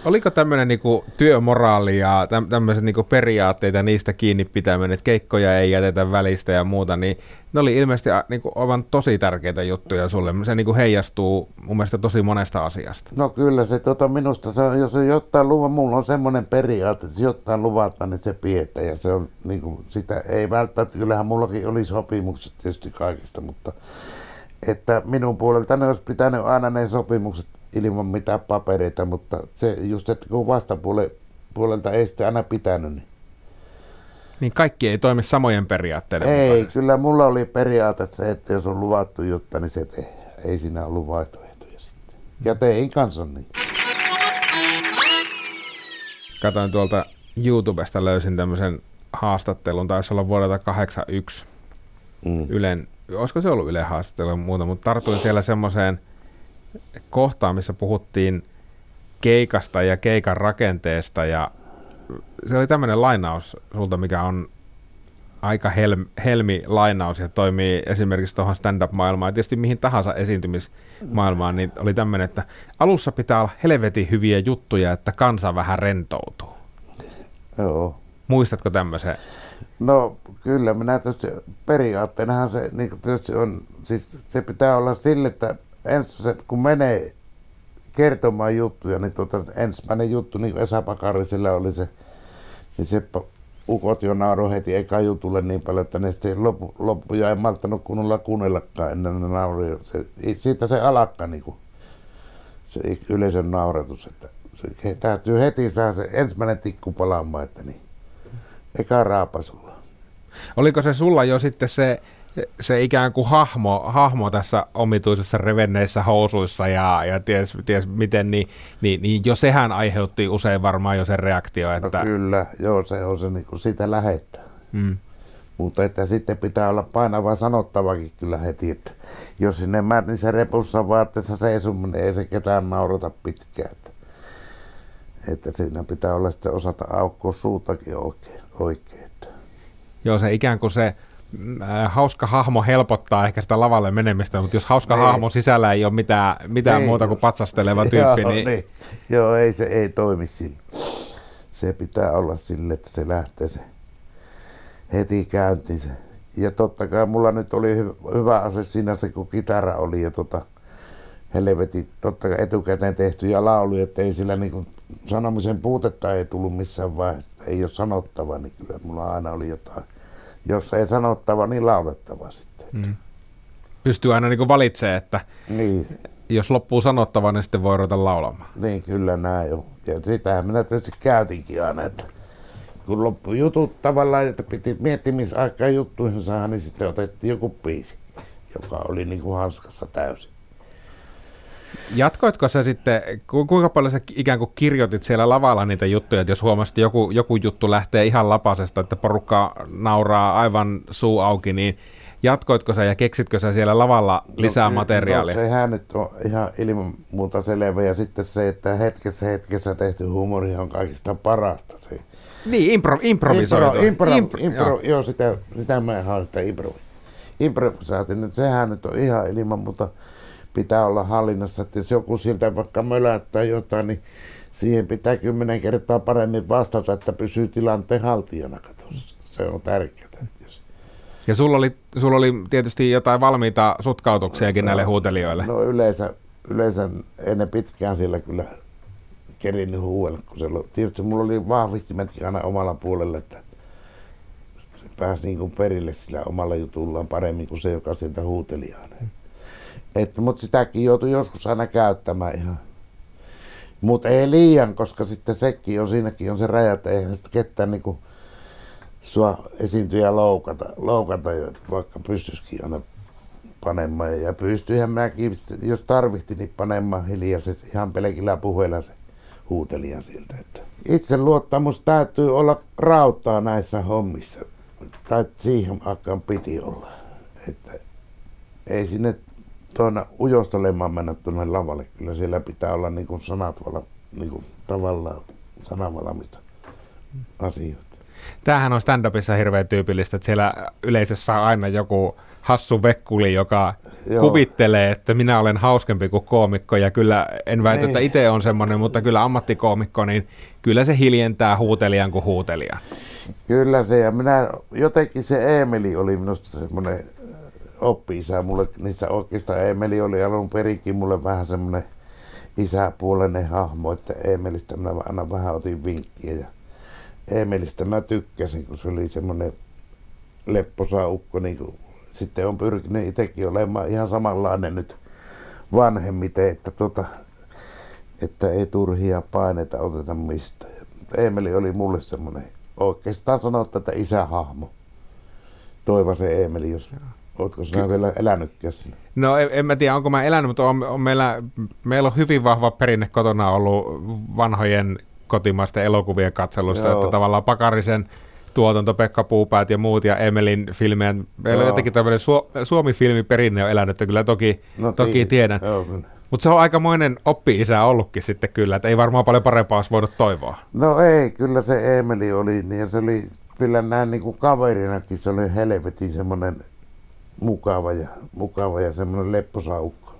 Oliko tämmöinen niinku työmoraali ja tämmöiset niinku periaatteita niistä kiinni pitäminen, että keikkoja ei jätetä välistä ja muuta, niin ne oli ilmeisesti niinku aivan tosi tärkeitä juttuja sulle. Se niinku heijastuu mun mielestä tosi monesta asiasta. No kyllä se minusta, se, jos ei jotain luvata, mulla on semmoinen periaate, että jos jotain luvata, niin se pidetään. Ja se on niinku, sitä ei välttämättä, kyllähän mullakin oli sopimukset tietysti kaikista, mutta että minun puolelta ne olisi pitänyt aina ne sopimukset ilman mitään papereita, mutta se just, että kun vastapuolelta ei sitä aina pitänyt. Niin kaikki ei toimi samojen periaatteiden mukaisesti. Ei, kyllä mulla oli periaate se, että jos on luvattu juttu, niin se tehdään. Ei siinä ollut vaihtoehtoja sitten. Ja tein kanssa niin. Katoin tuolta YouTubesta, löysin tämmöisen haastattelun, taisi olla vuodelta 1981. Ylen, olisiko se ollut Ylen haastattelu muuta, mutta tartuin siellä semmoiseen kohtaan, missä puhuttiin keikasta ja keikan rakenteesta, ja se oli tämmöinen lainaus sulta, mikä on aika helmilainaus ja toimii esimerkiksi tuohon stand-up-maailmaan ja tietysti mihin tahansa esiintymismaailmaan, niin oli tämmöinen, että alussa pitää olla helvetin hyviä juttuja, että kansa vähän rentoutuu. Joo. Muistatko tämmöisen? No kyllä, minä tietysti periaatteenahan se niin tietysti on, siis se pitää olla sille, että ensimmäiset kun menee kertomaan juttuja, niin ensimmäinen juttu, niin kuin Esa Pakarisella oli se, niin se ukot jo nauroi heti eka jutulle niin paljon, että ne sitten loppuja ei malttanut kunnolla kuunnellakaan ennen ne nauroi. Siitä se alkaa niin kuin se yleisön nauratus, että se täytyy heti saada se ensimmäinen tikku palaamaan, että niin. Eka raapa sulla. Oliko se sulla jo sitten se ikään kuin hahmo tässä omituisessa revenneissä housuissa ja ties miten, niin jo sehän aiheutti usein varmaan jo sen reaktio. Että... No kyllä, joo, se on se niin kuin siitä lähettää. Mutta että sitten pitää olla painava sanottavakin kyllä heti, että jos sinne mä, niin se repussa vaatteessa seisominen, niin ei se ketään naurata pitkään. Että siinä pitää olla sitten osata aukkoa suutakin oikein. Joo, se ikään kuin se hauska hahmo helpottaa ehkä sitä lavalle menemistä, mutta jos hauska hahmo sisällä ei ole mitään muuta kuin patsasteleva tyyppi, niin... Joo, ei se ei toimi sille. Se pitää olla sille, että se lähtee se heti käyntiin se. Ja totta kai mulla nyt oli hyvä ase siinä se, kun kitara oli ja helvetin totta kai etukäteen tehtyjä lauluja, ettei sillä niinku sanomisen puutetta ei tullut missään vaiheessa, ei ole sanottava, niin kyllä mulla aina oli jotain, jos ei sanottava, niin laulettava sitten. Pystyy aina niinku valitsemaan, että niin. Jos loppuu sanottava, niin sitten voi ruveta laulamaan. Niin kyllä näin on. Ja sitähän minä tietysti käytinkin aina, että kun loppui jutut tavallaan, että piti miettimisaikaa juttuihin saada, niin sitten otettiin joku biisi, joka oli niinku hanskassa täysin. Jatkoitko sä sitten, kuinka paljon sä ikään kuin kirjoitit siellä lavalla niitä juttuja, että jos huomasit, että joku juttu lähtee ihan lapasesta, että porukka nauraa aivan suu auki, niin jatkoitko sä ja keksitkö sä siellä lavalla lisää materiaalia? No, sehän nyt on ihan ilman muuta selvä, ja sitten se, että hetkessä tehty huumori on kaikista parasta. Se. Niin, improvisoitu. Joo, sitä mä en haluan sitä improvisaatiota. Sehän nyt on ihan ilman muuta. Pitää olla hallinnassa, että jos joku siltä vaikka möläyttää jotain, niin siihen pitää 10 kertaa paremmin vastata, että pysyy tilanteen haltijana. Se on tärkeää. Ja sulla oli tietysti jotain valmiita sutkautuksiakin näille huutelijoille. No yleensä ennen pitkään siellä kyllä kerinnyt huudella. Tietysti mulla oli vahvistimetkin aina omalla puolella, että se pääsi niin kuin perille sillä omalla jutullaan paremmin kuin se, joka sieltä huuteli aina. Mutta sitäkin joutui joskus aina käyttämään ihan. Mutta ei liian, koska sitten sekin on, siinäkin on se raja, että eihän sitä ketään niinku sua esiintyjä loukata, vaikka pystyisikin aina panemaan. Ja pystyihän minäkin, jos tarvittiin, niin panemaan hiljaisesti ihan pelkillä puheilla se huutelijan siltä. Itse luottamus täytyy olla rautaa näissä hommissa. Tai siihen aikaan piti olla. Että ei sinne tuona ujostelemaan mennä tuonne lavalle. Kyllä siellä pitää olla niin kuin sanat niin kuin tavallaan sananvalamista asioita. Tämähän on stand-upissa hirveän tyypillistä, että siellä yleisössä on aina joku hassu vekkuli, joka kuvittelee, että minä olen hauskempi kuin koomikko. Ja kyllä en väitä, että itse on semmoinen, mutta kyllä ammattikoomikko, niin kyllä se hiljentää huutelijan kuin huutelijan. Kyllä se, ja minä jotenkin se Eemeli oli minusta semmoinen oppi-isä mulle, niissä oikeastaan Eemeli oli alun perinkin mulle vähän semmoinen isäpuolinen hahmo, että Eemelistä minä aina vähän otin vinkkiä ja Eemelistä mä tykkäsin, kun se oli semmoinen lepposa ukko, niin kuin sitten on pyrkinyt itsekin olemaan ihan samanlainen nyt vanhemmiten, että että ei turhia paineita oteta mistään. Eemeli oli mulle semmoinen, oikeastaan sanotaan, että isähahmo. Toivoisen Eemeli, jos ootko sinä vielä elänytkään sinä? No en mä tiedä, onko mä elänyt, mutta meillä on hyvin vahva perinne kotona ollut vanhojen kotimaisten elokuvien katselussa, joo, että tavallaan Pakarisen tuotanto, Pekka Puupäät ja muut ja Emelin filmejä. Meillä on jotenkin tämmöinen Suomi-filmiperinne on elänyt, että kyllä toki tiedän. Mutta se on aikamoinen oppi-isä ollutkin sitten kyllä, että ei varmaan paljon parempaa olisi voinut toivoa. No ei, kyllä se Eemeli oli, niin se oli kyllä näin niin kuin kaverinakin, se oli helvetin semmoinen mukava ja semmoinen lepposaukko.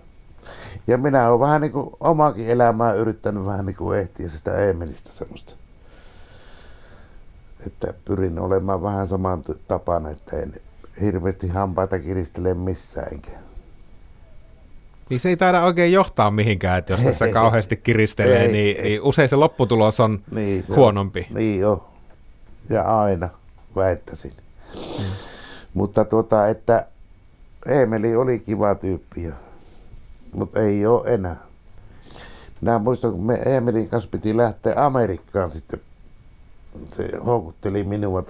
Ja minä olen vähän niin kuin omaakin elämää yrittänyt vähän niin kuin ehtiä sitä Eemelistä semmoista. Että pyrin olemaan vähän saman tapana, että en hirveästi hampaita kiristele missään enkä. Niin se ei taida oikein johtaa mihinkään, että jos tässä kauheasti kiristelee, niin usein se lopputulos on niin, se huonompi. On. Niin joo, ja aina väittäisin. Mutta että Eemeli oli kiva tyyppi, mutta ei ole enää. Minä muistan, kun me Eemelin kanssa piti lähteä Amerikkaan sitten. Se houkutteli minua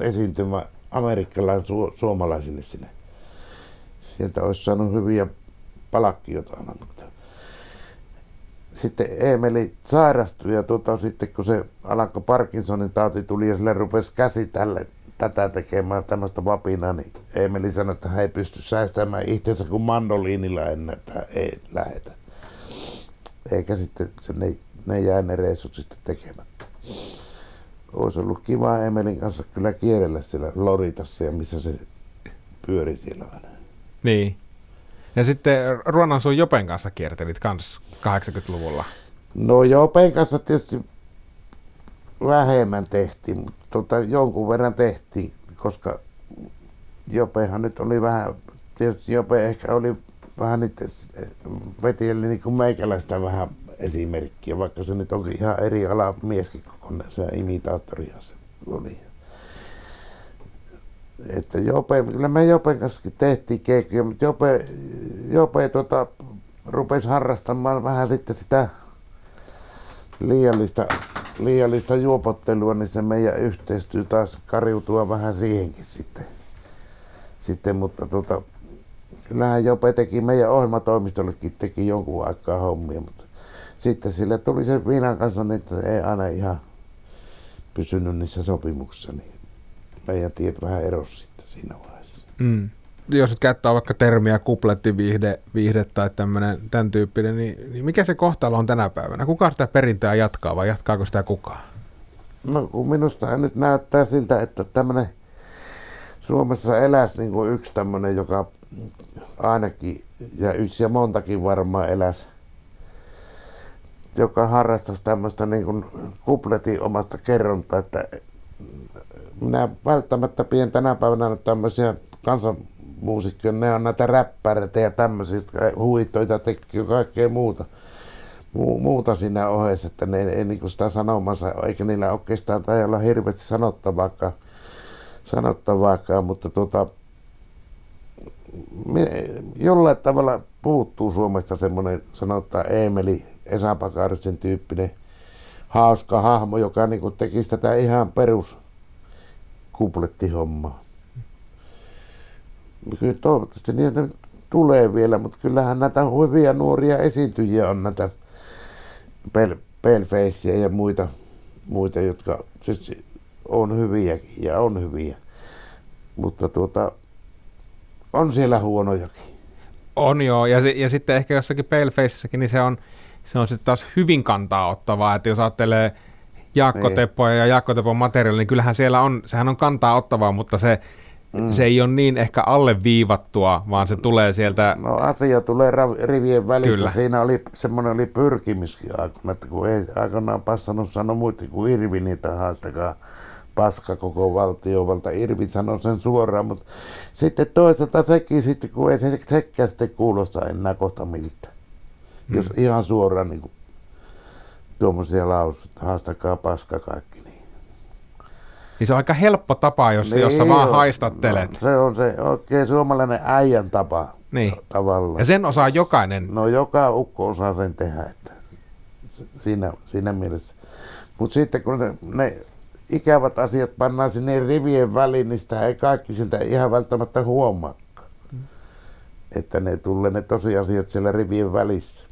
esiintymään amerikkalainen suomalaisille sinne. Sieltä olisi saanut hyviä palkkioita aina, mutta sitten Eemeli sairastui ja sitten kun se alkoi Parkinsonin tauti tuli ja sille rupesi käsi tätä tekemään tämmöistä vapinaa, niin Eemeli sanoi, että hän ei pysty säästämään itseänsä kuin mandoliinilla ennen, että ei lähetä. Eikä sitten ne jäi ne reissut sitten tekemättä. Olisi ollut kiva Eemelin kanssa kyllä kierrellä siellä Loritassa ja missä se pyöri siellä aina. Niin. Ja sitten Ruonansuun Jopen kanssa kiertelit kans 80-luvulla. No Jopen kanssa tietysti vähemmän tehtiin, mutta jonkun verran tehtiin, koska Jopehan nyt oli vähän, tietysti Jope ehkä oli vähän niitä, veti niin kuin meikäläistä vähän esimerkkiä, vaikka se nyt onkin ihan eri ala mieskin kokonaan, se imitaattorihan se oli. Että Jope, kyllä me Jopen kanssakin tehtiin keikkoja, mutta Jope rupesi harrastamaan vähän sitten sitä liiallista juopottelua, niin se meidän yhteistyö taas kariutua vähän siihenkin sitten. Mutta kyllähän Jope teki meidän ohjelmatoimistollekin teki jonkun aikaa hommia, mutta sitten sille tuli sen Viinan kanssa, niin ei aina ihan pysynyt niissä sopimuksissa. Niin meidän tiet vähän erosi sitten siinä vaiheessa. Mm. Jos nyt käyttää vaikka termiä kuplettiviihde tai tämän tyyppinen, niin mikä se kohtalo on tänä päivänä? Kuka sitä perintää jatkaa vai jatkaako sitä kukaan? No kun minusta nyt näyttää siltä, että tämmöinen Suomessa eläisi niin kuin yksi tämmöinen, joka ainakin ja yksi ja montakin varmaan eläisi, joka harrastaisi tämmöistä niin kuin kupletin omasta kerrontaa, että minä välttämättä pidän tänä päivänä tämmöisiä kansanmuusikkoja, ne on näitä räppäreitä ja tämmöisiä, jotka huitoita tekee kaikkea muuta siinä ohessa, että ne ei niin sitä sanomansa, eikä niillä oikeastaan tai olla hirveästi sanottavaakaan, mutta jollain tavalla puuttuu Suomesta semmoinen, sanotaan Eemeli, Esa Pakarisen tyyppinen hauska hahmo, joka niin tekisi tätä ihan perus kuplettihommaa. Kyllä toivottavasti niitä tulee vielä, mutta kyllähän näitä hyviä nuoria esiintyjiä on näitä Palefaceja ja muita, jotka siis on hyviä ja on hyviä, mutta on siellä huonojakin. On joo, ja sitten ehkä jossakin Palefacessäkin niin se on sitten taas hyvin kantaa ottavaa, että jos ajattelee Jaakko Teppoa ja Jaakko Tepon materiaali, niin kyllähän siellä on, sehän on kantaa ottavaa, mutta se ei ole niin ehkä alleviivattua, vaan se tulee sieltä. No asia tulee rivien välistä. Kyllä. Siinä oli semmoinen pyrkimyskin aikana, että kun ei aikanaan passannut sanoa muuten kuin Irvi, niin haastakaa paska koko valtiovalta. Irvi sanoi sen suoraan, mutta sitten toisaalta sekin sitten, kun ei sekään sitten kuulosta enää kohta miltä, jos ihan suoraan niin kuin tuommoisia lausuita, haastakaa paska kaikki. Niin se on aika helppo tapa, jos sä vaan haistattelet. No, se on se oikein suomalainen äijän tapa. Niin. Tavallaan. Ja sen osaa jokainen. No joka ukko osaa sen tehdä. Että siinä mielessä. Mutta sitten kun ne ikävät asiat pannaan sinne rivien väliin, niin sitä ei kaikki siltä ihan välttämättä huomaakaan. Että ne tulee ne tosiasiat siellä rivien välissä.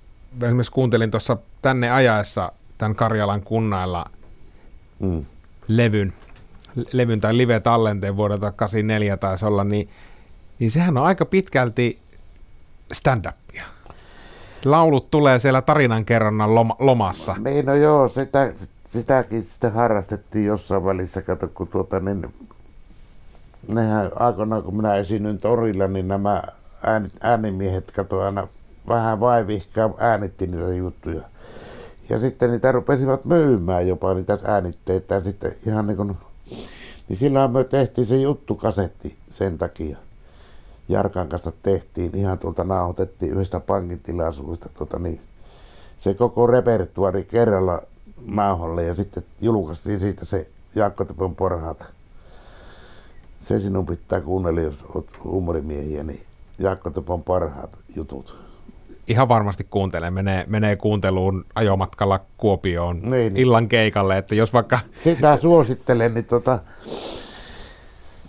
Esimerkiksi kuuntelin tuossa tänne ajaessa tämän Karjalan kunnailla levyn tai live-tallenteen vuodelta 1984 taisi olla, niin sehän on aika pitkälti stand-upia. Laulut tulee siellä tarinankerronnan lomassa. Niin, no joo, sitäkin sitä harrastettiin jossain välissä. Kato, kun nehän aikoinaan, kun minä esiinnyin torilla, niin nämä äänimiehet katsoivat aina vähän vaivihkaa, äänitti niitä juttuja. Ja sitten niitä rupesivat myymään jopa niitä äänitteitä. Sitten ihan niin silloin me tehtiin se juttukasetti sen takia. Jarkan kanssa tehtiin, ihan tuolta nauhoitettiin yhdestä pankintilaisuudesta se koko repertuari kerralla nauholle ja sitten julkaistiin siitä se Jaakko Tepon Porhaata. Se sinun pitää kuunnella, jos olet huumorimiehiä, niin Jaakko Tepon parhaat jutut. Ihan varmasti kuuntelee, menee kuunteluun ajomatkalla Kuopioon niin. Illan keikalle, että jos vaikka... Sitä suosittelen, niin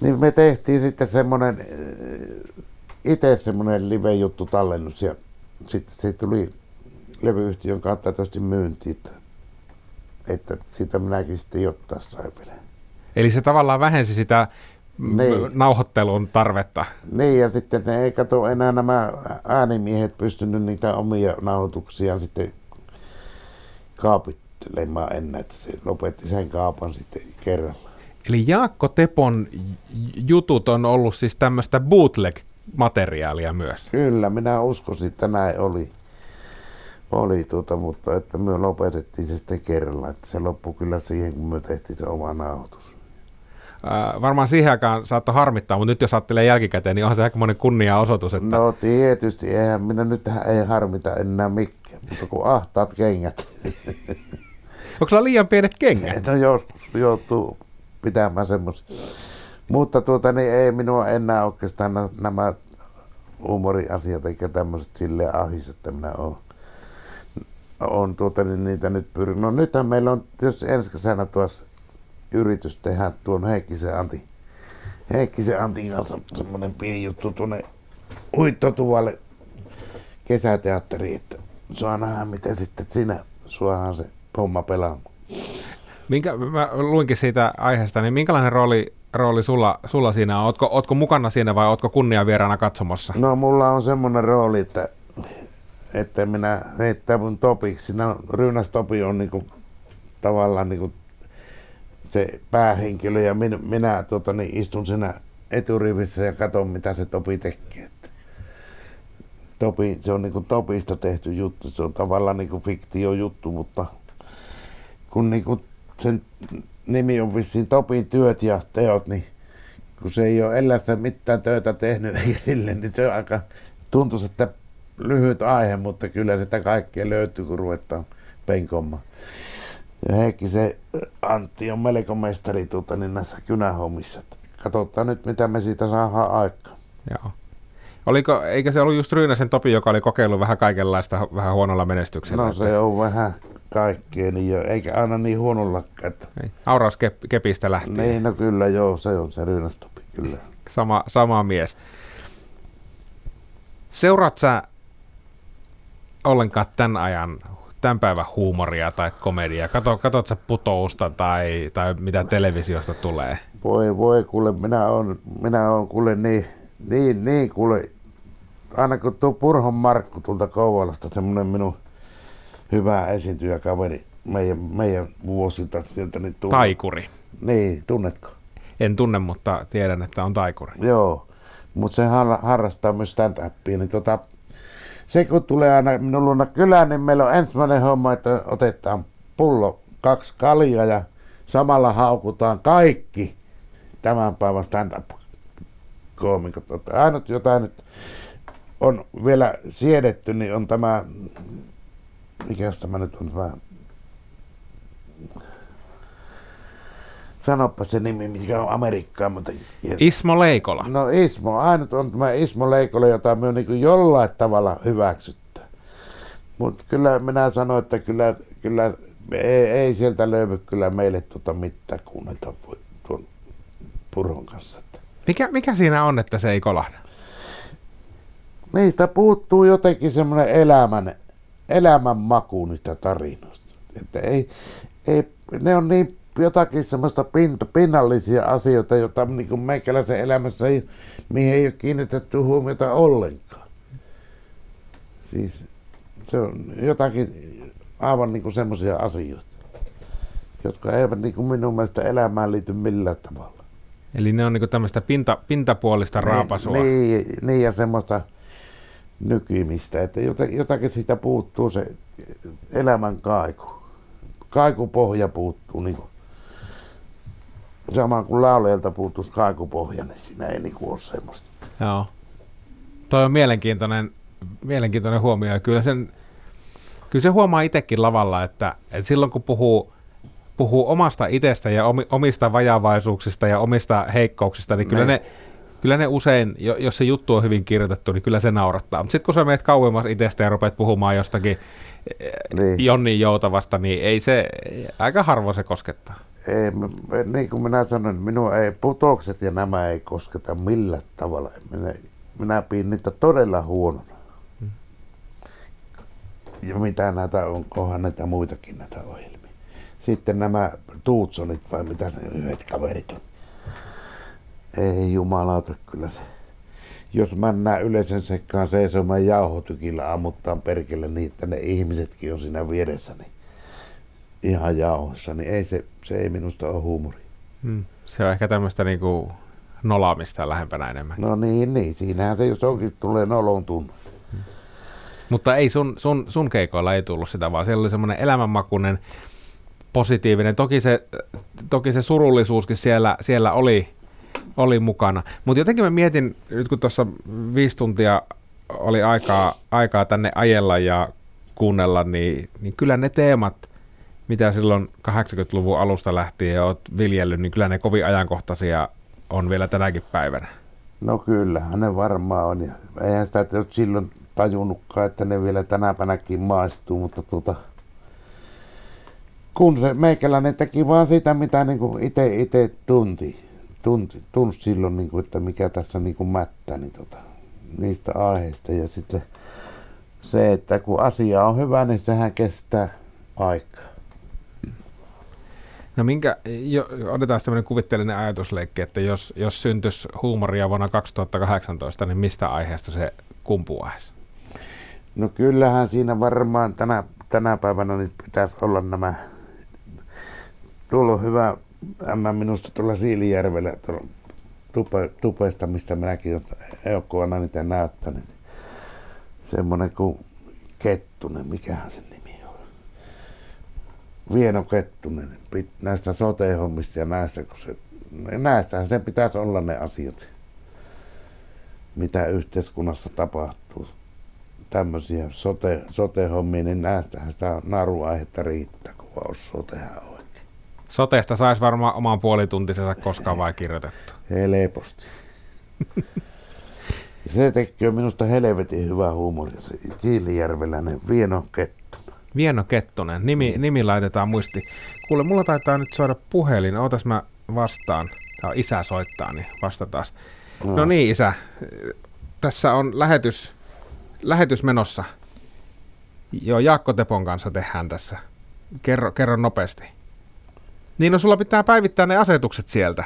niin me tehtiin sitten itse semmoinen live-juttu tallennus ja sitten se tuli levyyhtiön kautta tietysti myyntiin, että sitä minäkin sitten jotain sain vielä. Eli se tavallaan vähensi sitä nauhoittelun tarvetta. Niin ja sitten ne ei kato enää nämä äänimiehet pystynyt niitä omia nauhoituksiaan sitten kaapittelemaan enää, että se lopetti sen kaapan sitten kerralla. Eli Jaakko Tepon jutut on ollut siis tämmöistä bootleg-materiaalia myös. Kyllä, minä uskoisin, että näin oli, mutta että me lopetettiin se sitten kerralla. Että se loppui kyllä siihen, kun me tehtiin se oma nauhoitus. Varmaan siihen aikaan saattoi harmittaa, mutta nyt jos ajattelee jälkikäteen, niin on se aika monen kunniaosoitus. Että... No tietysti, ei harmita enää mikään, mutta kun ahtaat kengät. Onko sulla liian pienet kengät? No joskus joutuu... pitämään semmoisia. Mutta ei minua enää oikeastaan nämä huumoriasiat eikä tämmöiset silleen ahis, että minä olen niitä nyt pyrin. No nythän meillä on tietysti ensi kesänä tuossa yritys tehdä tuon Heikkisen Antin kanssa semmoinen pieni juttu tuonne Uittotuvalle kesäteatteriin, että saa nähdä miten sitten sinä suohan se pomma pelaamaan. Mä luinkin siitä aiheesta, niin minkälainen rooli sulla siinä on? Ootko mukana siinä vai ootko kunniavieraana katsomassa? No mulla on semmoinen rooli, että minä heittää mun topiksi. Ryynäs Topi on tavallaan se päähenkilö ja minä istun siinä eturivissä ja katson mitä se Topi tekee. Topi, se on Topista tehty juttu, se on tavallaan fiktio juttu, mutta... Kun sen nimi on vissiin Topin työt ja teot, niin kun se ei ole elässä mitään töitä tehnyt eikä sille, niin se on aika tuntuisi, että lyhyt aihe, mutta kyllä sitä kaikkea löytyy, kun ruvetaan penkomaan. Ja se Antti on melko mestari näissä kynähommissa. Katsotaan nyt, mitä me siitä saadaan aikaan. Joo. Eikä se ollut just Ryynäsen Topi, joka oli kokeillut vähän kaikenlaista vähän huonolla menestyksellä? No se on vähän... Kaikkea, niin jo, eikä aina niin huonollakaan. Aurauskepistä lähtee. Niin, no kyllä joo, se on se Ryynäs Topi, kyllä. Sama mies. Seuraat sä ollenkaan tämän päivän huumoria tai komediaa? Katot sä Putousta tai mitä televisiosta tulee? Voi kuule, minä on kuule niin kuule. Aina kun tuo Purhon Markku tuolta Kouvolasta, semmonen minun hyvä esiintyjäkaveri meidän vuosilta sieltä. Niin taikuri. Niin, tunnetko? En tunne, mutta tiedän, että on taikuri. Joo, mutta se harrastaa myös stand-upia. Niin se kun tulee aina minun luona kylään, niin meillä on ensimmäinen homma, että otetaan pullo 2 kaljaa ja samalla haukutaan kaikki tämän päivän stand-up-koomikot. Ainut jotain nyt on vielä siedetty, niin on tämä... Mikäs tämä nyt on vähän... Sanoppa se nimi, mikä on Amerikkaan, mutta... Ismo Leikola. No Ismo, ainut on tämä Ismo Leikola, jota me on jollain tavalla hyväksyttä. Mutta kyllä minä sanoin, että kyllä kyllä ei sieltä löydy kyllä meille mitään kuunnelta tuon Purhon kanssa. Mikä siinä on, että se ei kolahda? Niistä puuttuu jotenkin semmoinen elämän maku niistä tarinoista. Että ei, ne on niin jotakin semmoista pinnallisia asioita, jota niin kuin meikäläisen elämässä ei, mihin ei ole kiinnitetty huomiota ollenkaan. Siis se on jotakin aivan niin kuin semmoisia asioita, jotka eivät niin kuin minun mielestä elämään liity millään tavalla. Eli ne on niin kuin tämmöistä pintapuolista raapasua. Niin ja semmoista nykymistä, että jotakin siitä puuttuu se elämän kaiku. Kaikupohja puuttuu, niin kuin, sama kuin laulajalta puuttuisi kaikupohja, niin siinä ei niin kuin ole semmoista. Joo. Toi on mielenkiintoinen huomio, ja kyllä se huomaa itsekin lavalla, että silloin kun puhuu omasta itsestä ja omista vajavaisuuksista ja omista heikkouksista, niin kyllä ne usein, jos se juttu on hyvin kirjoitettu, niin kyllä se naurattaa. Mutta sitten kun sä menet kauemmas itsestä ja rupeat puhumaan jostakin niin Jonnin joutavasta, niin ei se, aika harvoin se koskettaa. Ei, niin kuin minä sanoin, minua ei putokset ja nämä ei kosketa millään tavalla. Minä pidin niitä todella huonona. Ja mitä näitä on, onhan näitä muitakin näitä ohjelmia. Sitten nämä Tuutsonit vai mitä ne yhdet kaverit on. Ei jumalauta kyllä se. Jos mennään yleisön sekkaan seisomaan jauhotykillä ammuttaan perkele niin, että ne ihmisetkin on siinä vieressä, niin ihan jauhossa, niin se ei minusta ole huumori. Se on ehkä tämmöistä niinku nolaamista lähempänä enemmän. No niin, siinähän se jos onkin tulee noloon tunne. Mutta ei sun keikoilla ei tullut sitä, vaan siellä oli semmoinen elämänmakuinen, positiivinen. Toki se surullisuuskin siellä oli mukana. Mutta jotenkin mä mietin, nyt kun tuossa 5 tuntia oli aikaa tänne ajella ja kuunnella, niin kyllä ne teemat, mitä silloin 80-luvun alusta lähtien oot viljellyt, niin kyllä ne kovin ajankohtaisia on vielä tänäkin päivänä. No kyllähän ne varmaan on. Eihän sitä silloin tajunnutkaan, että ne vielä tänä päivänäkin maistuu, mutta kun se meikäläinen teki vaan sitä, mitä niinku itse tunsi silloin, niinku, että mikä tässä niinku mättää, niin niistä aiheista. Ja sitten se, että kun asia on hyvä, niin sehän kestää aikaa. No otetaan tämmöinen kuvitteellinen ajatusleikki, että jos syntyisi huumoria vuonna 2018, niin mistä aiheesta se kumpuaisi? No kyllähän siinä varmaan tänä päivänä niin pitäisi olla nämä. Tuolla on hyvä minusta tuolla Siilinjärvellä tuolla Tupesta, mistä minäkin olen eukkoana niitä näyttänyt. Semmoinen kuin Kettunen, mikähän sen nimi on. Vieno Kettunen, näistä sote-hommista ja näistähän sen pitäisi olla ne asiat, mitä yhteiskunnassa tapahtuu. Tämmöisiä sote-hommia, niin näistähän sitä naruaihetta riittää, kun vaan olisi sotehan oikein. Soteesta saisi varmaan oman puolituntisensa koskaan vai kirjoitettu. Helposti. Se tekee minusta helvetin hyvää huumoria, se siilinjärveläinen Vieno Kettunen. Vieno Kettunen, nimi laitetaan muistiin. Kuule, mulla taitaa nyt soida puhelin, ootas mä vastaan. Tää on isä soittaa, niin vastataas. No niin isä, tässä on lähetys menossa. Joo, Jaakko Tepon kanssa tehdään tässä. Kerro nopeasti. Niin no sulla pitää päivittää ne asetukset sieltä.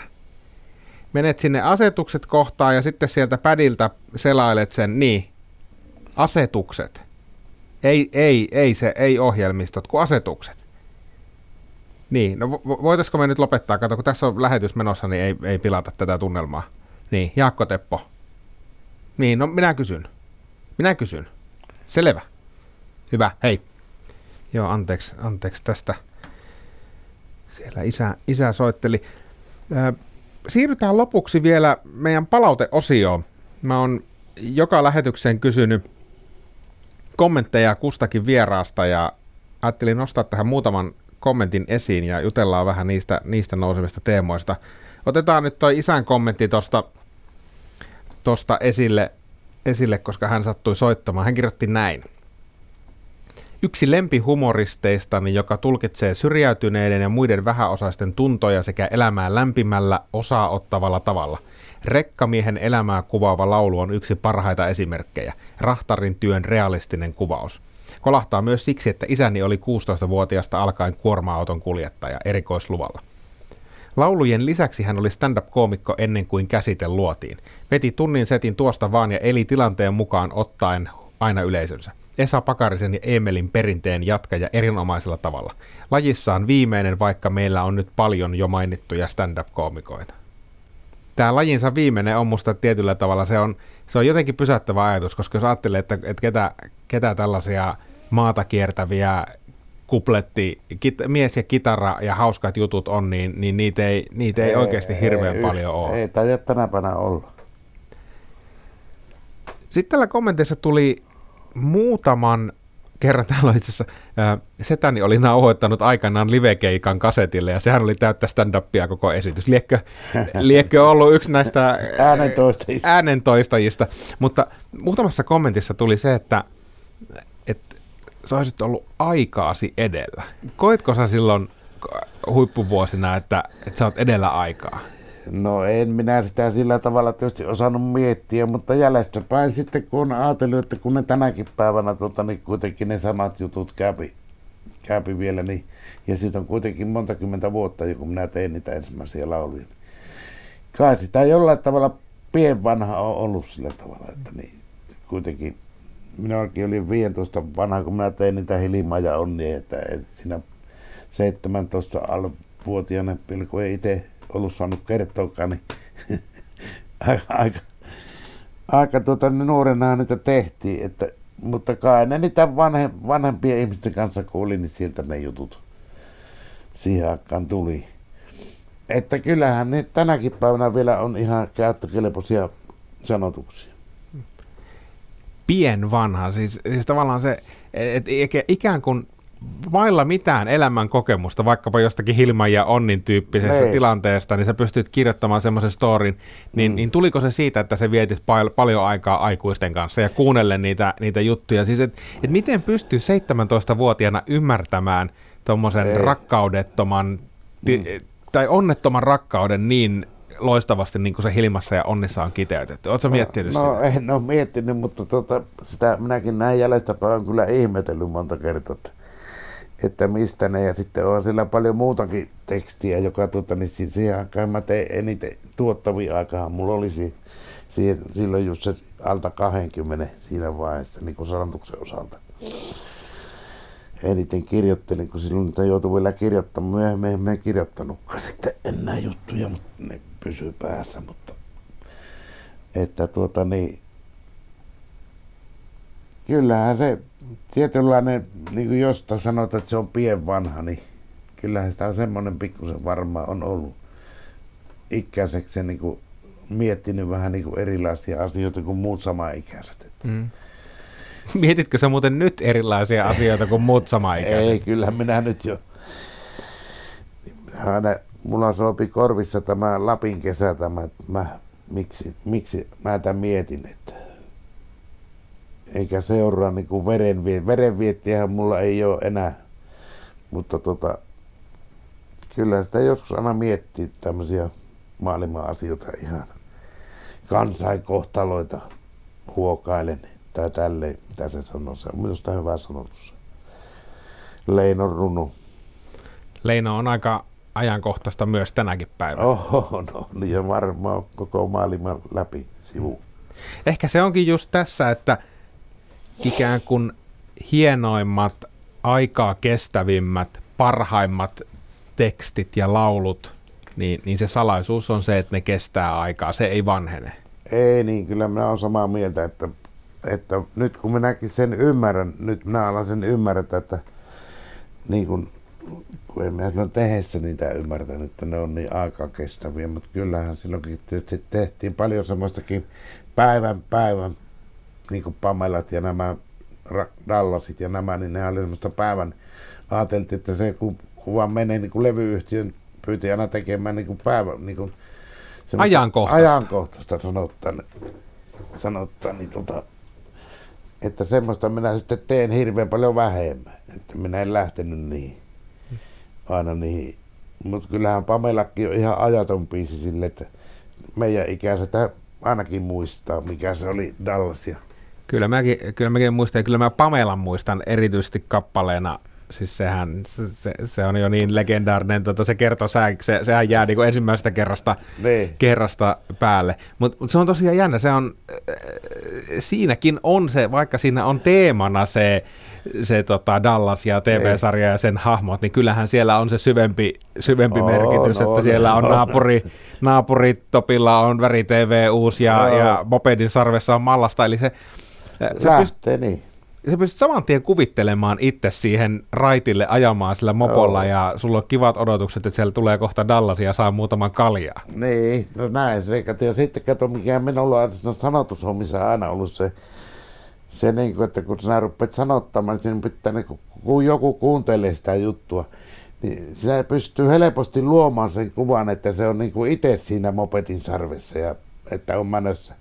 Menet sinne asetukset kohtaan ja sitten sieltä pädiltä selailet sen, niin asetukset. Ei ohjelmistot, kun asetukset. Niin, no voitaisko me nyt lopettaa? Kato, kun tässä on lähetys menossa, niin ei pilata tätä tunnelmaa. Niin, Jaakko Teppo. Niin, no minä kysyn. Selvä. Hyvä, hei. Joo, anteeksi tästä. Siellä isä soitteli. Siirrytään lopuksi vielä meidän palauteosioon. Mä oon joka lähetykseen kysynyt kommentteja kustakin vieraasta ja ajattelin nostaa tähän muutaman kommentin esiin ja jutellaan vähän niistä nousevista teemoista. Otetaan nyt toi isän kommentti tuosta esille, koska hän sattui soittamaan. Hän kirjoitti näin. Yksi lempihumoristeistani, joka tulkitsee syrjäytyneiden ja muiden vähäosaisten tuntoja sekä elämää lämpimällä, osaa ottavalla tavalla. Rekkamiehen elämää kuvaava laulu on yksi parhaita esimerkkejä. Rahtarin työn realistinen kuvaus. Kolahtaa myös siksi, että isäni oli 16-vuotiaasta alkaen kuorma-auton kuljettaja erikoisluvalla. Laulujen lisäksi hän oli stand-up-koomikko ennen kuin käsite luotiin. Veti tunnin setin tuosta vaan ja eli tilanteen mukaan ottaen aina yleisönsä. Esa Pakarisen ja Eemelin perinteen jatkaja erinomaisella tavalla. Lajissaan viimeinen, vaikka meillä on nyt paljon jo mainittuja stand-up-koomikoita. Tämä lajinsa viimeinen on musta tietyllä tavalla, se on jotenkin pysäyttävä ajatus, koska jos ajattelee, että ketä tällaisia maata kiertäviä kupletti, mies ja kitara ja hauskat jutut on, niin niitä ei oikeasti hirveän paljon ole. Ei taida tänäpänä olla. Sitten tällä kommentissa tuli muutaman kerran, täällä itse asiassa setäni oli nauhoittanut aikanaan livekeikan kasetille, ja sehän oli täyttä stand-upia koko esitys. Liekkö ollut yksi näistä äänentoistajista. Mutta muutamassa kommentissa tuli se, että sä olisit ollut aikaasi edellä. Koitko sä silloin huippuvuosina, että sä oot edellä aikaa? No en minä sitä sillä tavalla tietysti osannut miettiä, mutta jäljestäpäin sitten kun on ajatellut, että kun ne tänäkin päivänä niin kuitenkin ne samat jutut käypi vielä, niin, ja siitä on kuitenkin monta kymmentä vuotta, kun minä tein niitä ensimmäisiä lauluja. Kai sitä jollain tavalla pienvanha on ollut sillä tavalla, että niin, kuitenkin minä olin 15 vanha, kun minä tein niitä Hilmaa ja Onnia, että siinä 17 alvuotiaana pilkun ei itse ollut saanut kertoakaan, niin aika nuorena niitä tehtiin, mutta kai ne niitä vanhempien ihmisten kanssa kun oli, niin sieltä ne jutut siihen aikaan tuli. Että kyllähän ne tänäkin päivänä vielä on ihan käyttökelpoisia sanotuksia. Pienvanha, siis tavallaan se, että ikään kuin vailla mitään elämän kokemusta, vaikkapa jostakin Hilman ja Onnin tyyppisestä tilanteesta, niin sä pystyt kirjoittamaan semmoisen storin, niin tuliko se siitä, että sä vietit paljon aikaa aikuisten kanssa ja kuunnelle niitä juttuja? Siis et miten pystyy 17-vuotiaana ymmärtämään tommosen rakkaudettoman tai onnettoman rakkauden niin loistavasti, niin kuin se Hilmassa ja Onnissa on kiteytetty? Oletko miettinyt sitä? No en ole miettinyt, mutta sitä minäkin näin jäljestäpäin kyllä ihmetellyt monta kertaa, että mistä ne, ja sitten on siellä paljon muutakin tekstiä, joka niin siihen aikaan mä tein eniten tuottavia aikaa. Mulla oli silloin just se alta 20 siinä vaiheessa, niin kuin sanotuksen osalta. Eniten kirjoittelin, kun silloin niitä joutui vielä kirjoittamaan. Myöhemmin en kirjoittanutkaan sitten enää juttuja, mutta ne pysyy päässä. Mutta että kyllähän se tietynlainen, niin kuin josta sanotaan, että se on pienvanha, niin kyllähän sitä on semmoinen pikkusen varmaan on ollut ikäiseksi niin kuin miettinyt vähän niin kuin erilaisia asioita kuin muut samaikäiset. Mm. Mietitkö sä muuten nyt erilaisia asioita kuin muut samaikäiset? Ei, kyllä minä nyt jo. Mulla sopi korvissa tämä Lapin kesä, miksi mä tämän mietin, että eikä seuraa niin kuin verenviettiähän mulla ei ole enää, mutta kyllä sitä joskus aina miettii tämmöisiä maailman asioita, ihan kansainkohtaloita huokailen tai tälleen, mitä se sanoo. Se on minusta hyvä sanotus. Leinon runo. Leino on aika ajankohtaista myös tänäkin päivänä. Oho, no niin, varmaan koko maailman läpi sivu. Ehkä se onkin just tässä, että ikään kuin hienoimmat, aikaa kestävimmät, parhaimmat tekstit ja laulut, niin se salaisuus on se, että ne kestää aikaa, se ei vanhene. Ei niin, kyllä minä olen samaa mieltä, että nyt kun minäkin sen ymmärrän, nyt minä alan sen ymmärtää, että niin kun en minä silloin tehessä niitä ymmärtänyt, että ne on niin aikaa kestäviä, mutta kyllähän silloinkin tietysti tehtiin paljon semmoistakin päivän niin kuin Pamelat ja nämä Dallasit ja nämä, niin ne oli semmoista päivän. Ajateltiin, että se kuva menee niin kuin levyyhtiön pyyti aina tekemään niin kuin päivän niin kuin ajankohtaista sanottaa, niin Että semmoista minä sitten teen hirveän paljon vähemmän. Että minä en lähtenyt niihin. Aina niihin. Mutta kyllähän Pamelakin on ihan ajaton biisi sille, että meidän ikäiset ainakin muistaa, mikä se oli Dallasia. Kyllä mäkin muistan, ja kyllä mä Pamelan muistan erityisesti kappaleena. Siis sehän, se on jo niin legendaarinen, se kertosääkin, sehän jää niin ensimmäisestä kerrasta päälle. Mutta se on tosiaan jännä, se on, siinäkin on se, vaikka siinä on teemana se Dallas ja TV-sarja ja sen hahmot, niin kyllähän siellä on se syvempi merkitys, että siellä on naapurit, Topilla on Väri TV uusi ja Mopedin sarvessa on Mallasta, eli se lähtee niin. Ja sä pystyt saman tien kuvittelemaan itse siihen raitille ajamaan sillä mopolla, ja sulla on kivat odotukset, että siellä tulee kohta Dallasia ja saa muutaman kaljaa. Niin, no näin se. Ja sitten kato, mikä minulla on no, sanotushommissa aina ollut se niin, että kun sinä rupeat sanottamaan, niin sinun pitää, niin kun joku kuuntelee sitä juttua, niin sinä pystyy helposti luomaan sen kuvan, että se on niin kuin itse siinä mopedin sarvessa ja että on mänössä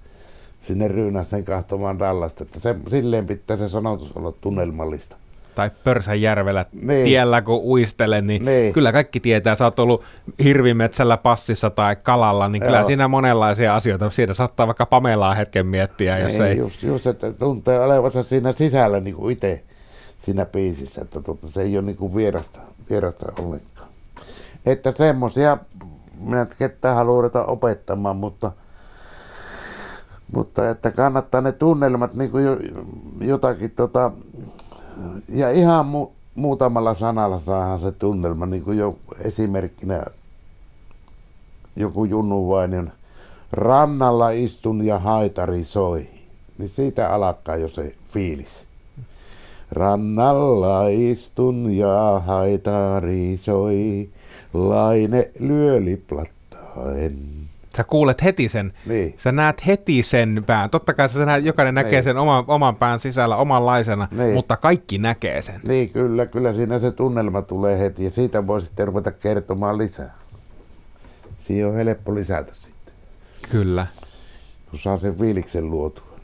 sinne Ryynäsen kahtomaan Dallasta, että silleen pitää se sanotus olla tunnelmallista. Tai Pörsänjärvellä tiellä kun uistelen, niin kyllä kaikki tietää, sä oot ollut hirvimetsällä, passissa tai kalalla, niin kyllä siinä monenlaisia asioita, siinä saattaa vaikka Pamelaa hetken miettiä. Jos ei, just, että tuntee olevansa siinä sisällä niin kuin itse siinä biisissä, että se ei ole niin kuin vierasta ollenkaan. Että semmoisia minä ketään haluan ruveta opettamaan, mutta että kannattaa ne tunnelmat niin kuin jotakin ja ihan muutamalla sanalla saadaan se tunnelma, niin kuin jo esimerkkinä joku Junnuvainen rannalla istun ja haitari soi, niin siitä alkaa jo se fiilis. Rannalla istun ja haitari soi, laine lyö liplattaen. Sä kuulet heti sen, niin. Sä näet heti sen pään. Totta kai jokainen näkee sen oman pään sisällä omanlaisena, mutta kaikki näkee sen. Niin, kyllä siinä se tunnelma tulee heti ja siitä voi sitten ruveta kertomaan lisää. Siihen on helppo lisätä sitten. Kyllä. Kun saa sen fiiliksen luotua.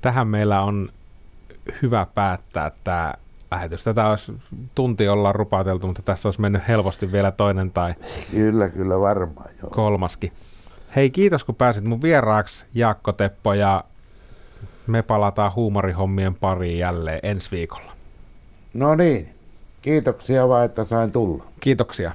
Tähän meillä on hyvä päättää tämä lähetys. Tätä olisi tunti ollaan rupateltu, mutta tässä olisi mennyt helposti vielä toinen tai kyllä varmaan joo. Kolmaskin. Hei, kiitos kun pääsit mun vieraaksi, Jaakko Teppo, ja me palataan huumorihommien pariin jälleen ensi viikolla. No niin, kiitoksia vaan, että sain tulla. Kiitoksia.